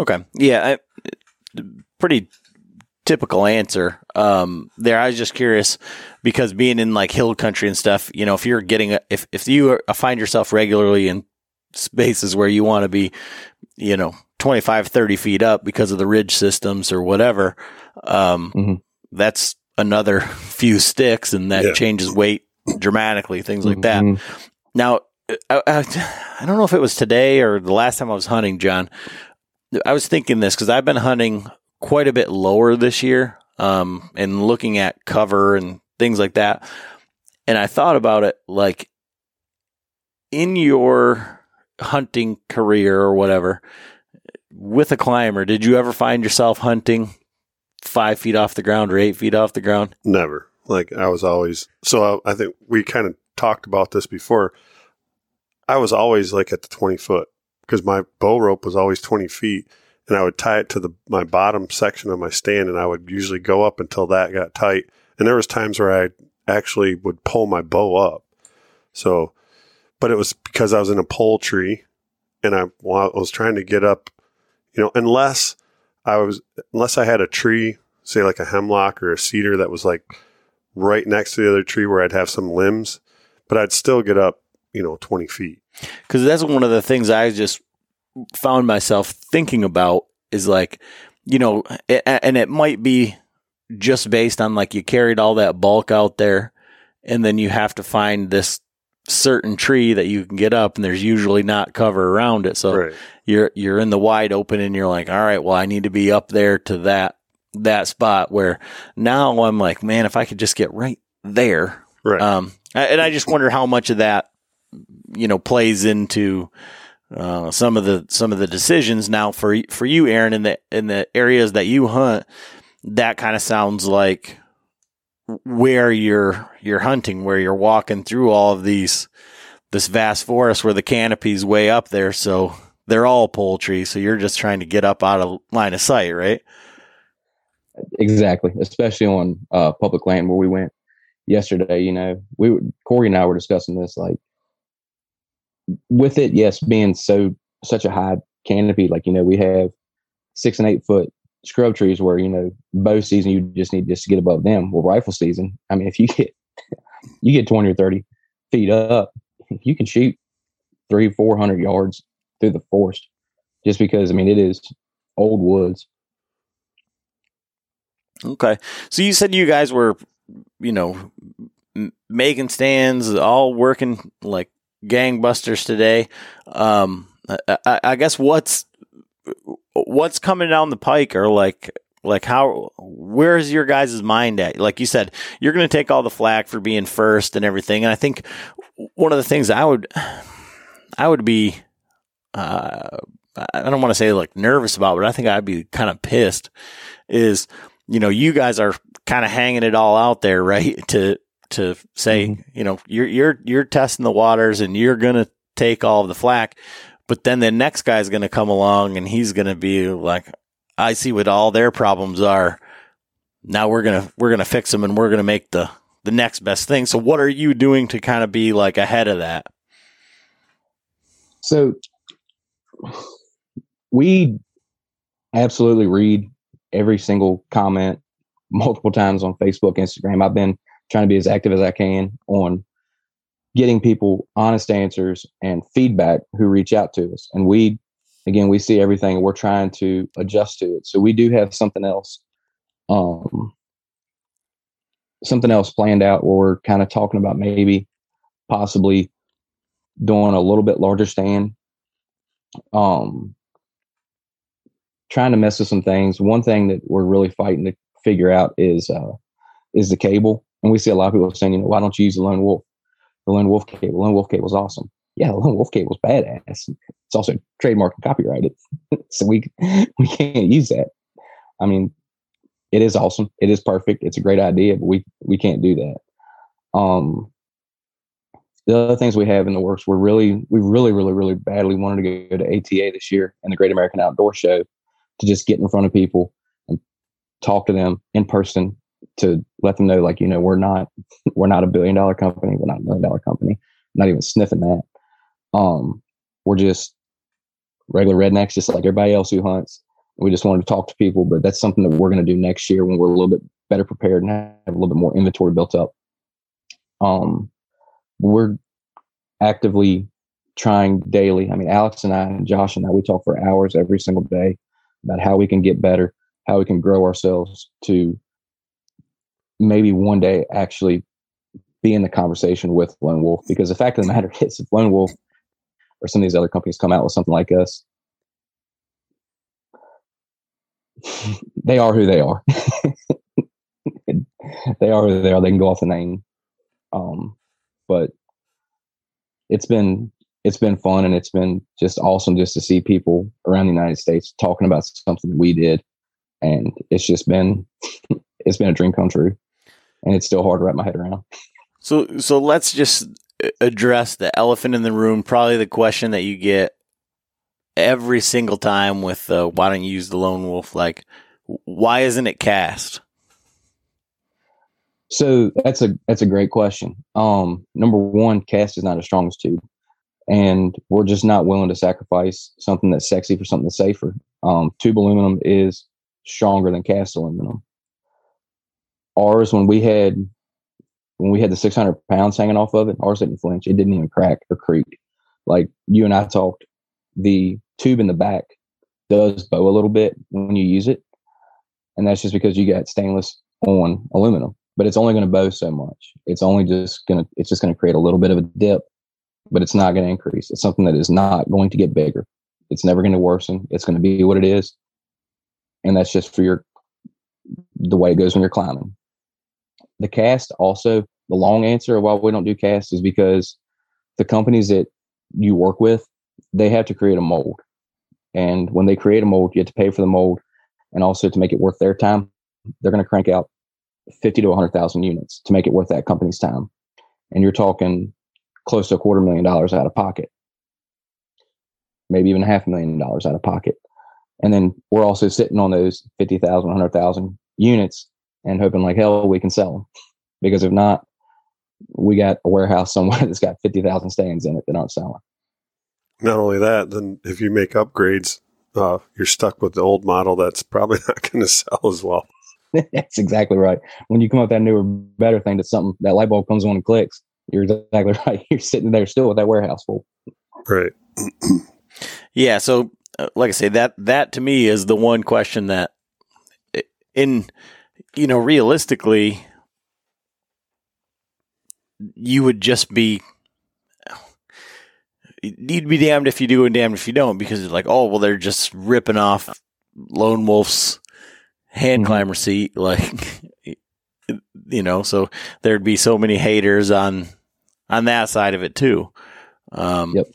Okay. Yeah. Pretty typical answer there. I was just curious because being in like hill country and stuff, you know, if you're getting, if you find yourself regularly in spaces where you want to be, you know, 25, 30 feet up because of the ridge systems or whatever, that's another few sticks and that changes weight dramatically, things like that. Now, I don't know if it was today or the last time I was hunting, John, I was thinking this because I've been hunting quite a bit lower this year, and looking at cover and things like that. And I thought about it, like, in your hunting career or whatever with a climber, did you ever find yourself hunting 5 feet off the ground or 8 feet off the ground? Never. Like, I was always, so I think we kind of talked about this before. I was always like at the 20 foot because my bow rope was always 20 feet. And I would tie it to my bottom section of my stand, and I would usually go up until that got tight. And there was times where I actually would pull my bow up. So, but it was because I was in a pole tree, and I was trying to get up, you know, unless I had a tree, say like a hemlock or a cedar that was like right next to the other tree where I'd have some limbs, but I'd still get up, you know, 20 feet. Because that's one of the things I just found myself thinking about is like, you know, and it might be just based on like you carried all that bulk out there and then you have to find this certain tree that you can get up and there's usually not cover around it. So you're in the wide open and you're like, all right, well, I need to be up there to that spot where now I'm like, man, if I could just get right there. Right. And I just wonder how much of that, you know, plays into some of the decisions. Now for you, Aaron, in the areas that you hunt, that kind of sounds like where you're hunting, where you're walking through all of this vast forest where the canopy's way up there. So they're all pole trees. So you're just trying to get up out of line of sight, right? Exactly. Especially on public land where we went yesterday, you know, Corey and I were discussing this, like, with it, yes, being such a high canopy, like, you know, we have 6 and 8 foot scrub trees where, you know, bow season you just need to get above them. Well, rifle season, I mean, if you get 20 or 30 feet up, you can shoot 300-400 yards through the forest, just because, I mean, it is old woods. Okay, so you said you guys were, you know, making stands, all working like gangbusters today. I guess what's coming down the pike, or like how, where's your guys' mind at? Like you said, you're going to take all the flack for being first and everything. And I think one of the things I would be, I don't want to say like nervous about, but I think I'd be kind of pissed is, you know, you guys are kind of hanging it all out there, right? To say, you know, you're testing the waters and you're going to take all of the flack, but then the next guy's going to come along and he's going to be like, I see what all their problems are. Now we're going to fix them and we're going to make the next best thing. So what are you doing to kind of be like ahead of that? So we absolutely read every single comment multiple times on Facebook, Instagram. I've been trying to be as active as I can on getting people honest answers and feedback who reach out to us. And we see everything and we're trying to adjust to it. So we do have something else planned out where we're kind of talking about maybe possibly doing a little bit larger stand, trying to mess with some things. One thing that we're really fighting to figure out is the cable. And we see a lot of people saying, you know, why don't you use the Lone Wolf? The Lone Wolf cable. Lone Wolf cable is awesome. Yeah, the Lone Wolf cable is badass. It's also trademarked and copyrighted, so we can't use that. I mean, it is awesome. It is perfect. It's a great idea, but we can't do that. The other things we have in the works, we really badly wanted to go to ATA this year and the Great American Outdoor Show to just get in front of people and talk to them in person, to let them know, like, you know, we're not $1 billion company. We're not $1 million company. I'm not even sniffing that. We're just regular rednecks, just like everybody else who hunts. We just wanted to talk to people, but that's something that we're going to do next year when we're a little bit better prepared and have a little bit more inventory built up. We're actively trying daily. I mean, Alex and I and Josh and I, we talk for hours every single day about how we can get better, how we can grow ourselves to maybe one day actually be in the conversation with Lone Wolf. Because the fact of the matter is, if Lone Wolf or some of these other companies come out with something like us, they are who they are. They are who they are. They can go off the name. But it's been fun, and it's been just awesome just to see people around the United States talking about something that we did. And it's just been, it's been a dream come true, and it's still hard to wrap my head around. So let's just address the elephant in the room, probably the question that you get every single time with why don't you use the Lone Wolf? Like, why isn't it cast? So that's a great question. Number one, cast is not as strong as tube, and we're just not willing to sacrifice something that's sexy for something that's safer. Tube aluminum is stronger than cast aluminum. Ours, when we had the 600 pounds hanging off of it, ours didn't flinch. It didn't even crack or creak. Like you and I talked, the tube in the back does bow a little bit when you use it, and that's just because you got stainless on aluminum. But it's only going to bow so much. It's just going to create a little bit of a dip, but it's not going to increase. It's something that is not going to get bigger. It's never going to worsen. It's going to be what it is. And that's just for the way it goes when you're climbing. The cast also, the long answer of why we don't do cast is because the companies that you work with, they have to create a mold. And when they create a mold, you have to pay for the mold. And also to make it worth their time, they're going to crank out 50 to 100,000 units to make it worth that company's time. And you're talking close to $250,000 out of pocket, maybe even $500,000 out of pocket. And then we're also sitting on those 50,000, 100,000 units and hoping like hell we can sell them. Because if not, we got a warehouse somewhere that's got 50,000 stands in it that aren't selling. Not only that, then if you make upgrades, you're stuck with the old model that's probably not going to sell as well. That's exactly right. When you come up with that newer, better thing, that's something that light bulb comes on and clicks. You're exactly right. You're sitting there still with that warehouse full. Right. Yeah. So, like I say, that to me is the one question that, realistically, you would just be. You'd be damned if you do and damned if you don't, because it's like, oh well, they're just ripping off Lone Wolf's hand climber seat, like, so there'd be so many haters on that side of it too. Yep.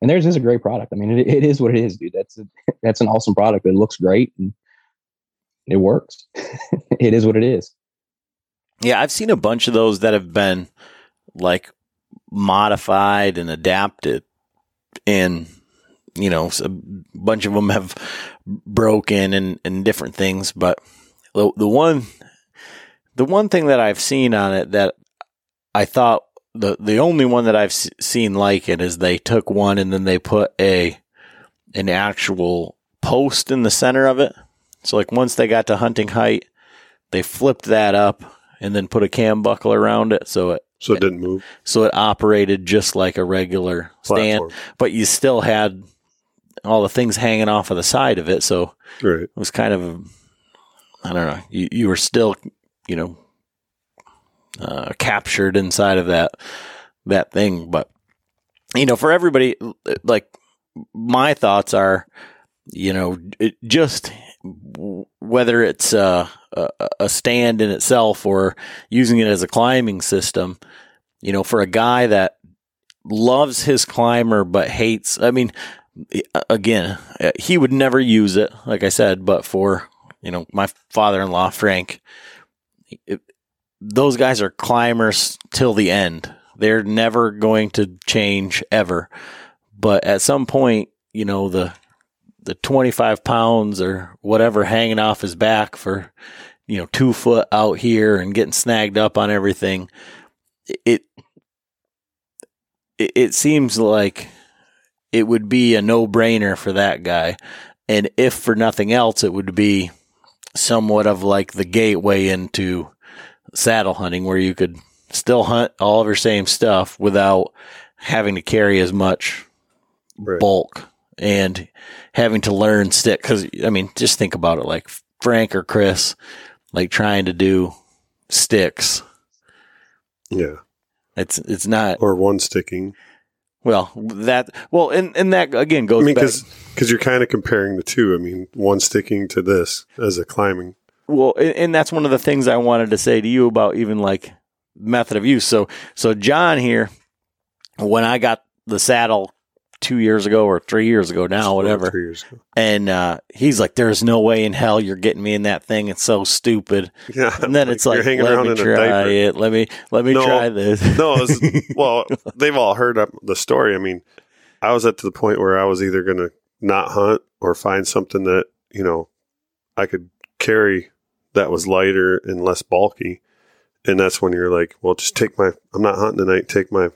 And theirs is a great product. I mean, it is what it is, dude. That's an awesome product. It looks great and it works. It is what it is. Yeah. I've seen a bunch of those that have been like modified and adapted, and a bunch of them have broken and different things, but the one thing that I've seen on it that I thought the only one that I've seen like it is they took one and then they put an actual post in the center of it. So like once they got to hunting height, they flipped that up and then put a cam buckle around it so it didn't move. So it operated just like a regular stand, but you still had all the things hanging off of the side of it. So right. It was kind of, I don't know, you were still, captured inside of that thing. But, for everybody, like my thoughts are, just whether it's a stand in itself or using it as a climbing system, for a guy that loves his climber but hates, I mean, again, he would never use it, like I said, but for, my father-in-law, Frank, those guys are climbers till the end. They're never going to change ever. But at some point, the 25 pounds or whatever hanging off his back for, 2 foot out here and getting snagged up on everything, it seems like it would be a no-brainer for that guy. And if for nothing else, it would be somewhat of like the gateway into saddle hunting, where you could still hunt all of your same stuff without having to carry as much bulk and having to learn stick. Because, I mean, just think about it, like Frank or Chris, like trying to do sticks. Yeah. It's not. Or one sticking. Well, and that again goes back. Because you're kind of comparing the two. I mean, one sticking to this as a climbing. Well, and that's one of the things I wanted to say to you about even like method of use. So John here, when I got the saddle 2 years ago or 3 years ago now, whatever, 3 years ago. And he's like, "There's no way in hell you're getting me in that thing. It's so stupid." Yeah, and then it's like, "Let me try it. Let me try this." No, well, they've all heard the story. I mean, I was at the point where I was either going to not hunt or find something that, you know, I could carry that was lighter and less bulky. And that's when you're like, "Well, just take my. I'm not hunting tonight. Take my."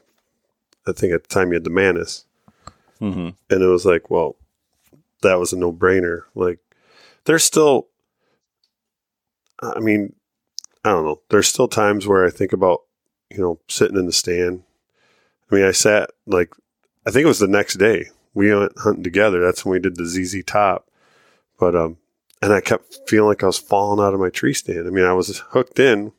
I think at the time you had the Manus. Mm-hmm. And it was like, well, that was a no-brainer. Like, there's still, I mean, I don't know. There's still times where I think about, you know, sitting in the stand. I mean, I sat, like, I think it was the next day. We went hunting together. That's when we did the ZZ Top. But, and I kept feeling like I was falling out of my tree stand. I mean, I was hooked in.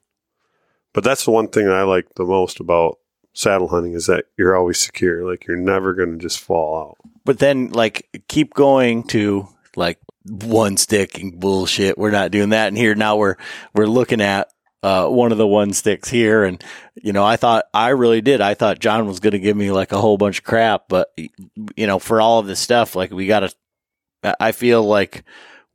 But that's the one thing that I like the most about saddle hunting, is that you're always secure. Like, you're never going to just fall out. But then, like, keep going to like one stick and bullshit. We're not doing that. And here now we're looking at one of the one sticks here. And, you know, I thought John was going to give me like a whole bunch of crap, but, you know, for all of this stuff, like, I feel like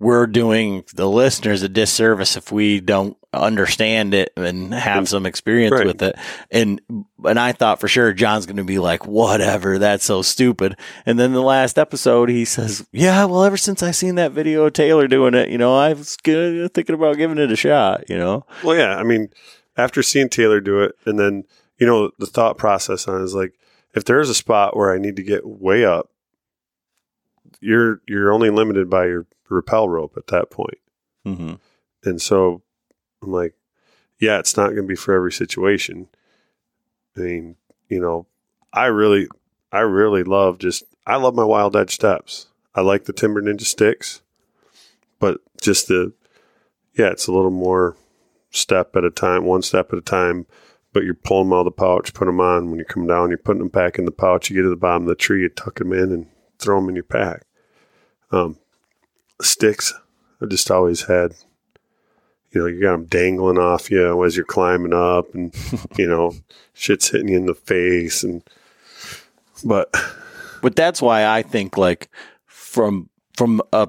we're doing the listeners a disservice if we don't understand it and have some experience with it. And I thought for sure John's going to be like, whatever, that's so stupid. And then the last episode, he says, yeah, well, ever since I seen that video of Taylor doing it, you know, I was thinking about giving it a shot, you know? Well, yeah. I mean, after seeing Taylor do it, and then, you know, the thought process on it is like, if there's a spot where I need to get way up, you're only limited by your rappel rope at that point. Mm-hmm. And so I'm like, yeah, it's not going to be for every situation. I mean, you know, I really love I love my wild edge steps. I like the Timber Ninja sticks, but just it's a little more step at a time, one step at a time, but you're pulling them out of the pouch, put them on. When you come down, you're putting them back in the pouch. You get to the bottom of the tree, you tuck them in and throw them in your pack. Sticks, I just always had. You know, you got them dangling off you as you're climbing up, and, you know, shit's hitting you in the face. But that's why I think, like, from a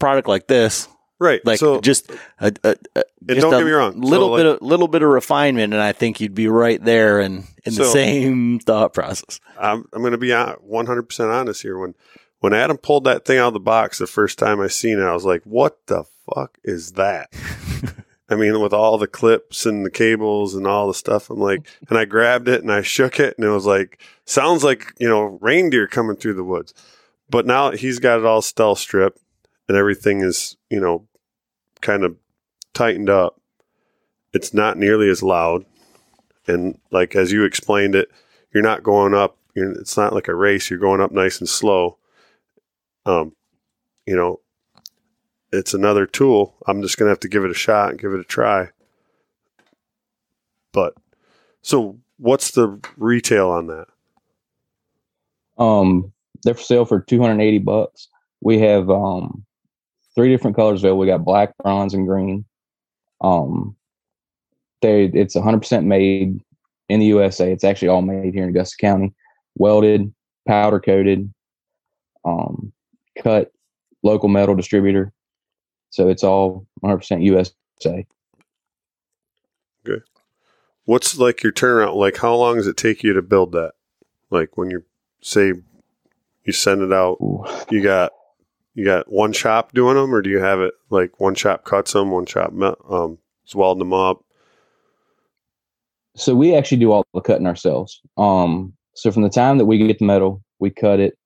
product like this, right? Like, so, just and don't get me wrong, little bit of refinement, and I think you'd be right there in the same thought process. I'm going to be 100% honest here. When Adam pulled that thing out of the box the first time I seen it, I was like, what the fuck is that? I mean, with all the clips and the cables and all the stuff, I'm like, and I grabbed it and I shook it, and it was like, sounds like, you know, reindeer coming through the woods. But now he's got it all stealth stripped and everything is, you know, kind of tightened up. It's not nearly as loud. And like, as you explained it, you're not going up. It's not like a race. You're going up nice and slow. You know, it's another tool. I'm just going to have to give it a shot and give it a try. But so what's the retail on that? They're for sale for $280. We have, three different colors available. We got black, bronze, and green. It's 100% made in the USA. It's actually all made here in Augusta County, welded, powder coated, cut, local metal distributor. So it's all 100% USA. Okay. What's like your turnaround? Like, how long does it take you to build that? Like, when you say you send it out, you got one shop doing them, or do you have it like one shop cuts them, one shop is welding them up? So we actually do all the cutting ourselves. So from the time that we get the metal, we cut it,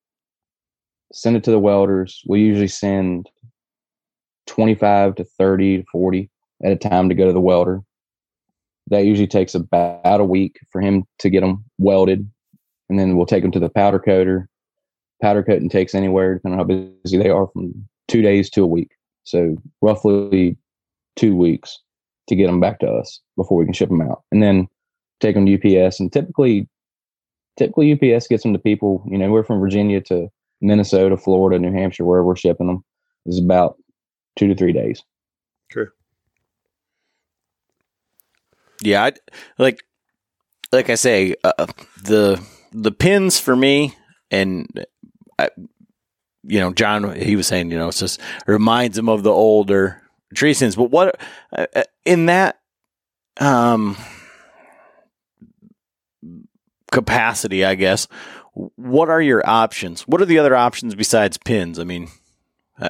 send it to the welders. We usually send 25 to 30 to 40 at a time to go to the welder. That usually takes about a week for him to get them welded. And then we'll take them to the powder coater. Powder coating takes anywhere, depending on how busy they are, from 2 days to a week. So roughly 2 weeks to get them back to us before we can ship them out. And then take them to UPS. And typically UPS gets them to people, you know, we're from Virginia to Minnesota, Florida, New Hampshire, wherever we're shipping them, is about 2 to 3 days. Sure. Yeah, like I say, the pins for me, and I, you know, John, he was saying, you know, it just reminds him of the older treestands. But what in that capacity, I guess, what are your options? What are the other options besides pins? I mean,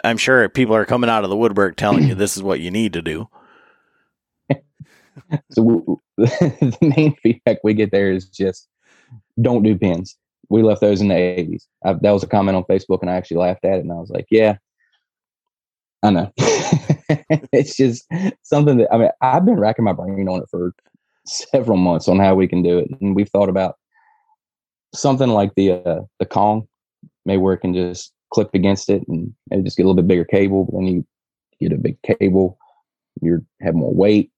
I'm sure people are coming out of the woodwork telling you this is what you need to do. So the main feedback we get there is just don't do pins. We left those in the 80s. That was a comment on Facebook, and I actually laughed at it, and I was like, yeah, I know. It's just something that, I mean, I've been racking my brain on it for several months on how we can do it, and we've thought about something like the Kong, maybe where it can just clip against it and maybe just get a little bit bigger cable. Then you get a big cable, you have more weight.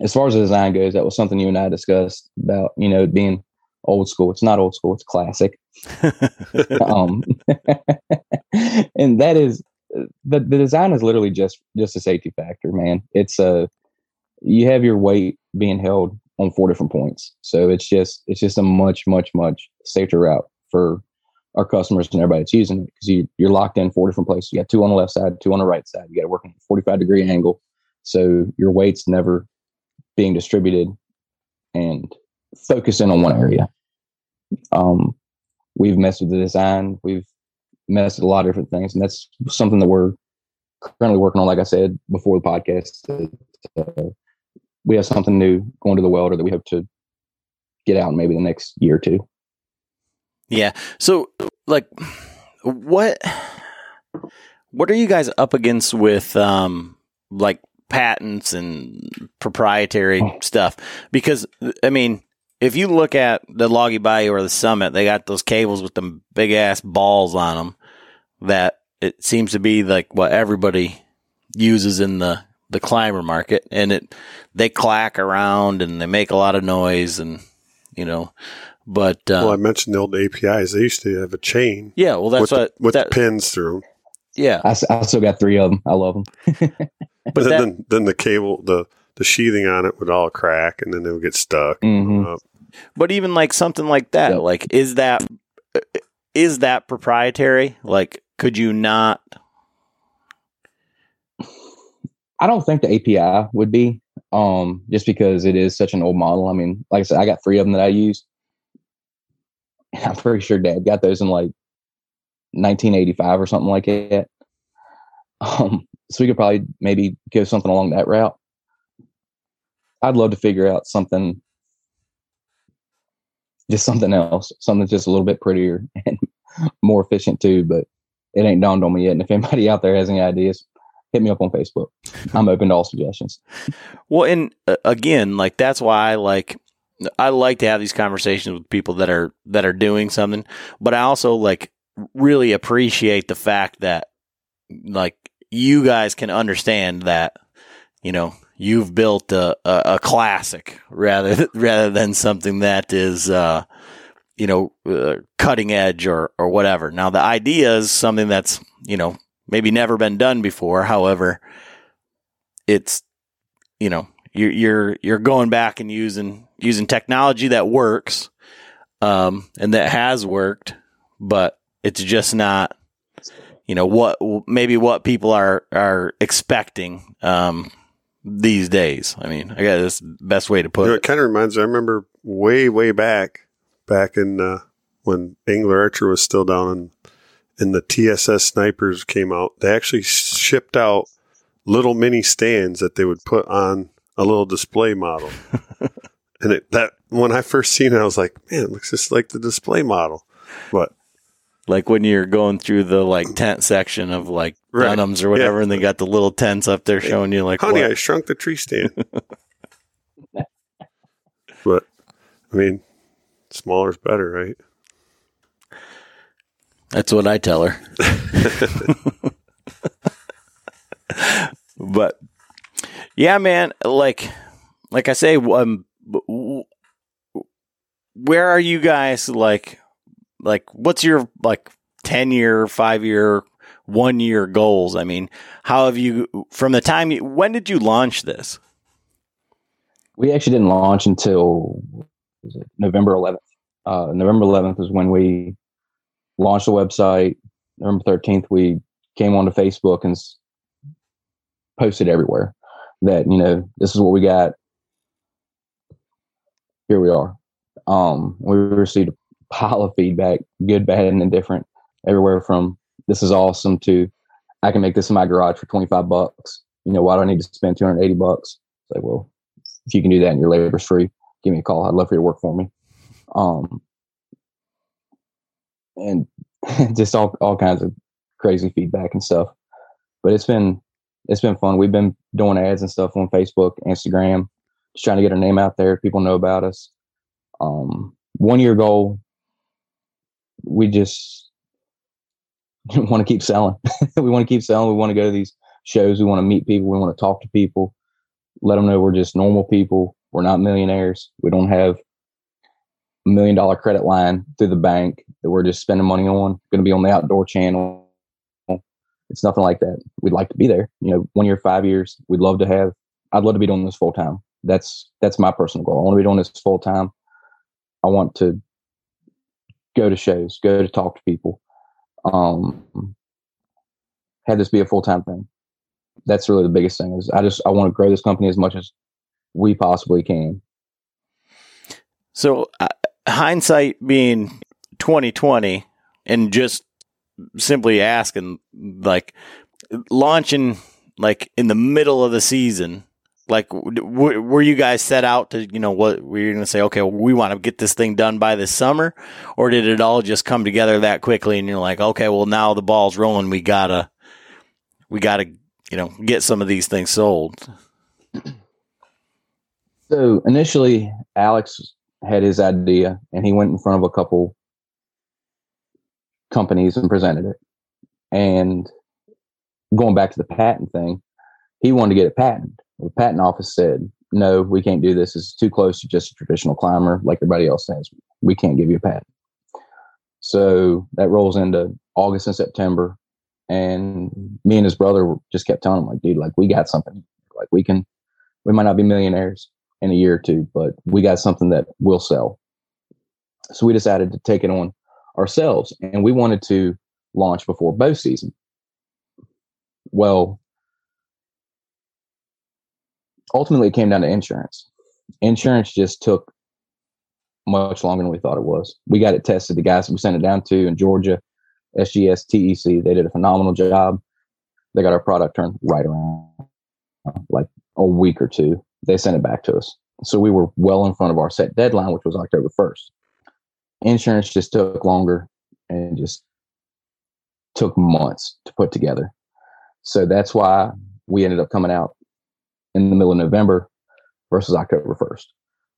As far as the design goes, that was something you and I discussed about, you know, being old school. It's not old school, it's classic. And that is, the design is literally just a safety factor, man. It's you have your weight being held on 4 different points. So it's just a much safer route for our customers and everybody that's using it, because you're locked in 4 different places. You got 2 on the left side, 2 on the right side. You got to work on a 45-degree angle. So your weight's never being distributed and focused in on one area. We've messed with the design. We've messed with a lot of different things. And that's something that we're currently working on. Like I said before the podcast, we have something new going to the welder that we hope to get out in maybe the next year or two. Yeah. So like what are you guys up against with like patents and proprietary stuff? Because I mean, if you look at the Loggy Bayou or the Summit, they got those cables with them big ass balls on them that it seems to be like what everybody uses in the climber market, and they clack around and they make a lot of noise, and you know. But well, I mentioned the old APIs. They used to have a chain. Yeah, well, that's with the pins through. Yeah, I still got 3 of them. I love them. But then the cable, the sheathing on it would all crack, and then they would get stuck. Mm-hmm. But even like something like that, yep. Like is that proprietary? Like, could you not? I don't think the API would be, just because it is such an old model. I mean, like I said, I got 3 of them that I used. I'm pretty sure Dad got those in like 1985 or something like that. So we could probably maybe go something along that route. I'd love to figure out something, just something else, something that's just a little bit prettier and more efficient too, but it ain't dawned on me yet. And if anybody out there has any ideas, hit me up on Facebook. I'm open to all suggestions. Well, and again, like that's why I like to have these conversations with people that are doing something, but I also like really appreciate the fact that like you guys can understand that, you know, you've built a classic rather than something that is, you know, cutting edge or whatever. Now the idea is something that's, you know, maybe never been done before. However, it's, you know, you're going back and using technology that works, and that has worked, but it's just not, you know, what people are expecting these days. I mean, I guess that's the best way to put it. It kind of reminds me. I remember way back in when Angler Archer was still down, and the TSS Snipers came out. They actually shipped out little mini stands that they would put on a little display model. And when I first seen it, I was like, man, it looks just like the display model. But Like when you're going through the like tent section of like Dunham's or whatever, and they got the little tents up there showing you like, honey, what? I shrunk the tree stand. But I mean, smaller is better, right? That's what I tell her. But yeah, man, like I say, where are you guys? Like what's your 10-year, 5-year, 1-year goals? I mean, how have you, from the time when did you launch this? We actually didn't launch until November 11th. November 11th is when we launched the website. November 13th, we came onto Facebook and posted everywhere that, you know, this is what we got. Here we are. We received a pile of feedback, good, bad, and indifferent, everywhere from this is awesome to I can make this in my garage for $25. You know, why do I need to spend $280? It's like, well, if you can do that and your labor's free, give me a call. I'd love for you to work for me. And just all kinds of crazy feedback and stuff. But it's been fun. We've been doing ads and stuff on Facebook, Instagram, just trying to get our name out there. People know about us. 1 year goal. We just want to keep selling. We want to keep selling. We want to go to these shows. We want to meet people. We want to talk to people. Let them know we're just normal people. We're not millionaires. We don't have $1 million credit line through the bank that we're just spending money on. Going to be on the outdoor channel. It's nothing like that. We'd like to be there. You know, 1 year, 5 years, we'd love to have. I'd love to be doing this full time. That's my personal goal. I want to be doing this full time. I want to go to shows, go to talk to people, have this be a full-time thing. That's really the biggest thing is I want to grow this company as much as we possibly can. So hindsight being 2020 and just simply asking, like launching, like in the middle of the season, like were you guys set out to, you know, what were you going to say, okay, we want to get this thing done by this summer, or did it all just come together that quickly and you're like, okay, well now the ball's rolling, we gotta you know, get some of these things sold? So initially Alex had his idea and he went in front of a couple companies and presented it. And going back to the patent thing, he wanted to get it patented. The patent office said, no, we can't do this. It's too close to just a traditional climber like everybody else has. We can't give you a patent. So that rolls into August and September. And me and his brother just kept telling him, like, dude, like, we got something. Like, we might not be millionaires in a year or two, but we got something that will sell. So we decided to take it on ourselves. And we wanted to launch before bow season. Well, ultimately, it came down to insurance. Insurance just took much longer than we thought it was. We got it tested. The guys that we sent it down to in Georgia, SGS, TEC, they did a phenomenal job. They got our product turned right around like a week or two. They sent it back to us. So we were well in front of our set deadline, which was October 1st. Insurance just took longer and just took months to put together. So that's why we ended up coming out in the middle of November versus October 1st,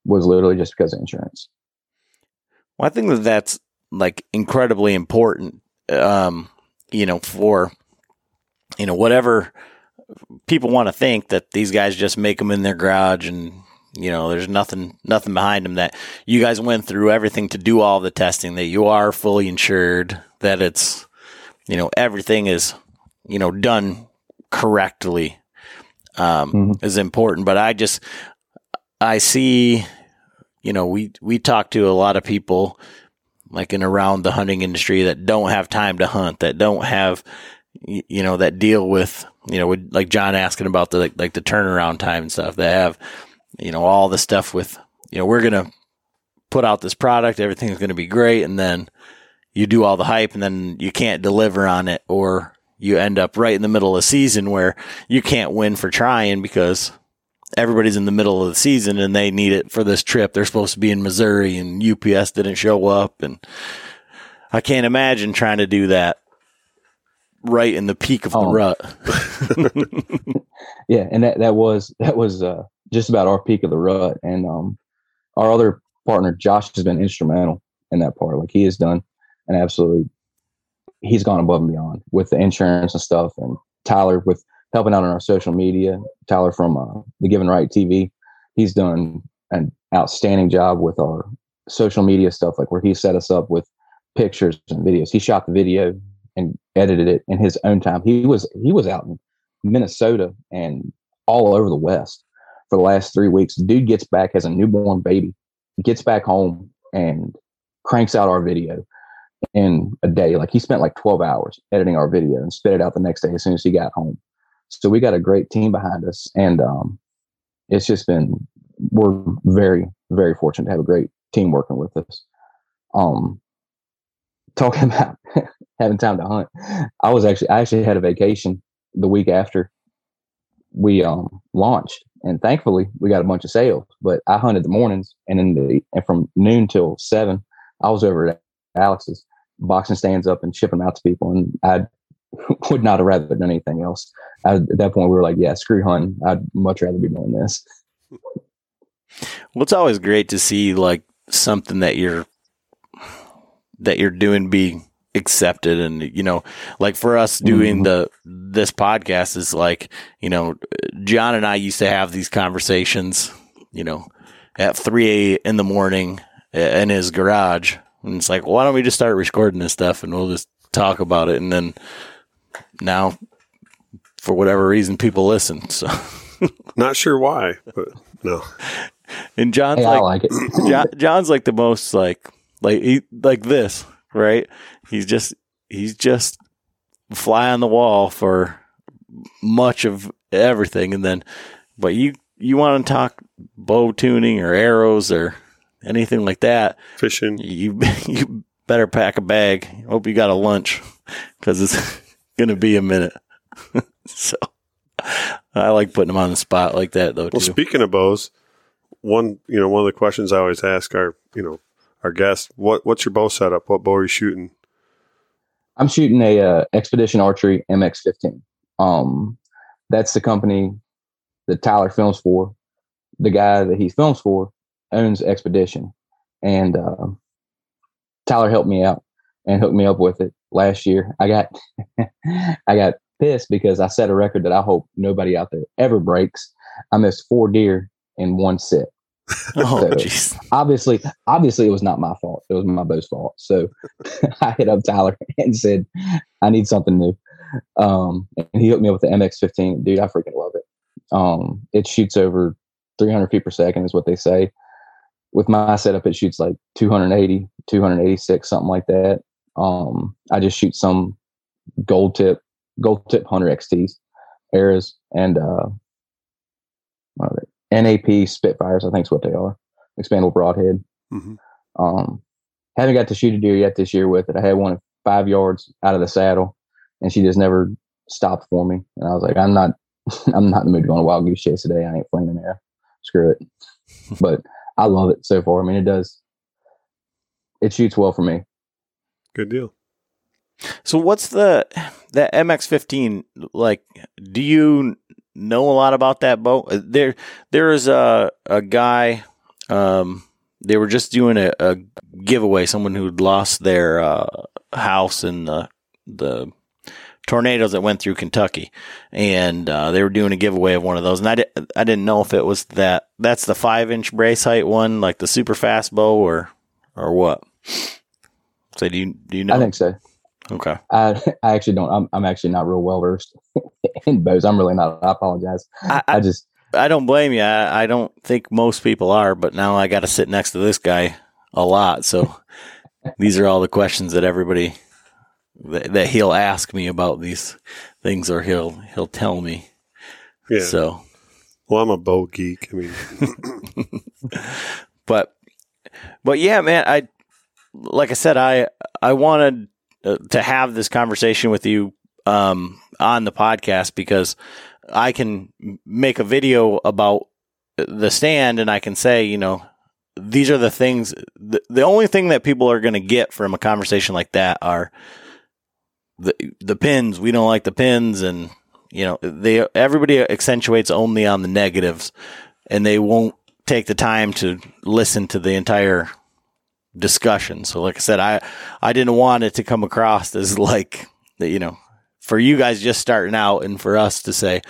was literally just because of insurance. Well, I think that's like incredibly important, you know, for, you know, whatever people want to think that these guys just make them in their garage and, you know, there's nothing behind them, that you guys went through everything to do all the testing, that you are fully insured, that it's, you know, everything is, you know, done correctly. Is important. But I see, you know, we talk to a lot of people like in around the hunting industry that don't have time to hunt, that don't have, you know, that deal with, you know, with, like John asking about the, like the turnaround time and stuff. They have, you know, all the stuff with, you know, we're going to put out this product, everything's going to be great. And then you do all the hype and then you can't deliver on it, or you end up right in the middle of the season where you can't win for trying because everybody's in the middle of the season and they need it for this trip. They're supposed to be in Missouri and UPS didn't show up. And I can't imagine trying to do that right in the peak of the rut. Yeah, and that was just about our peak of the rut. And our other partner, Josh, has been instrumental in that part. Like, he has done an absolutely, he's gone above and beyond with the insurance and stuff. And Tyler with helping out on our social media, Tyler from The Given Right TV, he's done an outstanding job with our social media stuff, like where he set us up with pictures and videos. He shot the video and edited it in his own time. He was out in Minnesota and all over the West for the last 3 weeks. Dude gets back, has a newborn baby, gets back home and cranks out our video in a day. Like, he spent like 12 hours editing our video and spit it out the next day as soon as he got home. So we got a great team behind us, and it's just been, we're very, very fortunate to have a great team working with us. Talking about having time to hunt, I actually had a vacation the week after we launched, and thankfully we got a bunch of sales. But I hunted the mornings, and and from noon till 7, I was over at Alex's boxing stands up and shipping them out to people, and I would not have rather done anything else. At that point, we were like, "Yeah, screw hunting. I'd much rather be doing this." Well, it's always great to see like something that you're doing be accepted. And, you know, like for us doing this podcast is like, you know, John and I used to have these conversations, you know, at 3 in the morning in his garage. And it's like, why don't we just start recording this stuff and we'll just talk about it. And then now for whatever reason, people listen. So not sure why, but no. And John's I like it. John's like the most like this, right? He's just fly on the wall for much of everything, and then, but you want to talk bow tuning or arrows or anything like that, fishing, you better pack a bag. Hope you got a lunch, because it's gonna be a minute. So I like putting them on the spot like that, though. Well, too. Speaking of bows, one of the questions I always ask are, you know, our guests, what's your bow setup? What bow are you shooting? I'm shooting a Expedition Archery MX-15. That's the company that Tyler films for. The guy that he films for owns Expedition, and Tyler helped me out and hooked me up with it last year. I got pissed because I set a record that I hope nobody out there ever breaks. I missed 4 deer in one sit. Oh, so obviously it was not my fault. It was my bow's fault. So I hit up Tyler and said, I need something new. And he hooked me up with the MX-15. Dude, I freaking love it. It shoots over 300 feet per second is what they say. With my setup, it shoots like 280, 286, something like that. I just shoot some gold tip Hunter XTs, Eras, and NAP Spitfires, I think is what they are. Expandable broadhead. Mm-hmm. Haven't got to shoot a deer yet this year with it. I had one at 5 yards out of the saddle, and she just never stopped for me. And I was like, I'm not in the mood to go on a wild goose chase today. I ain't flinging there. Screw it. But I love it so far. I mean, it shoots well for me. Good deal. So what's that MX-15 like? Do you know a lot about that bow? There is a guy. They were just doing a giveaway. Someone who lost their house in the tornadoes that went through Kentucky, and they were doing a giveaway of one of those. And I didn't know if it was that. That's the 5-inch brace height one, like the super fast bow, or what. So do you know? I think so. Okay. I actually don't. I'm actually not real well versed in bows. I'm really not. I apologize. I don't blame you. I don't think most people are, but now I got to sit next to this guy a lot. So these are all the questions that everybody that he'll ask me about these things, or he'll tell me. Yeah. So. Well, I'm a bow geek. I mean, but yeah, man. I wanted to have this conversation with you on the podcast, because I can make a video about the stand and I can say, you know, these are the things, the only thing that people are going to get from a conversation like that are the pins. We don't like the pins, and you know, everybody accentuates only on the negatives, and they won't take the time to listen to the entire discussion. So like I said, I didn't want it to come across as like, you know, for you guys just starting out and for us to say,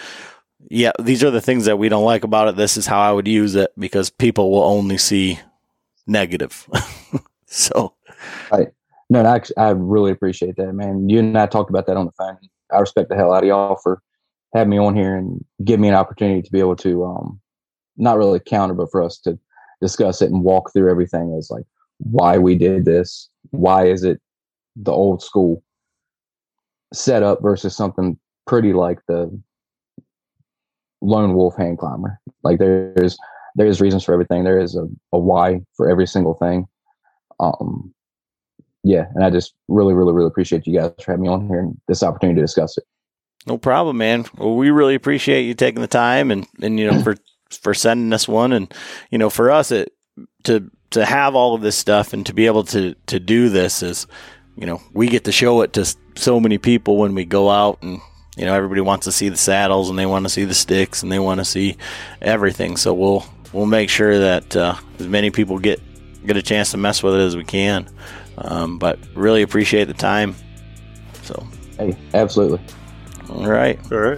yeah, these are the things that we don't like about it. This is how I would use it, because people will only see negative. So. Right. No, I really appreciate that, man. You and I talked about that on the phone. I respect the hell out of y'all for having me on here and give me an opportunity to be able to, not really counter, but for us to discuss it and walk through everything as like why we did this. Why is it the old school setup versus something pretty like the Lone Wolf hand climber? Like there's reasons for everything. There is a why for every single thing. Yeah. And I just really, really, really appreciate you guys for having me on here and this opportunity to discuss it. No problem, man. Well, we really appreciate you taking the time and you know, for sending us one. And, you know, for us to have all of this stuff and to be able to do this is, you know, we get to show it to so many people when we go out, and, you know, everybody wants to see the saddles and they want to see the sticks and they want to see everything. So we'll make sure that as many people get a chance to mess with it as we can. But really appreciate the time. So, hey, absolutely. All right.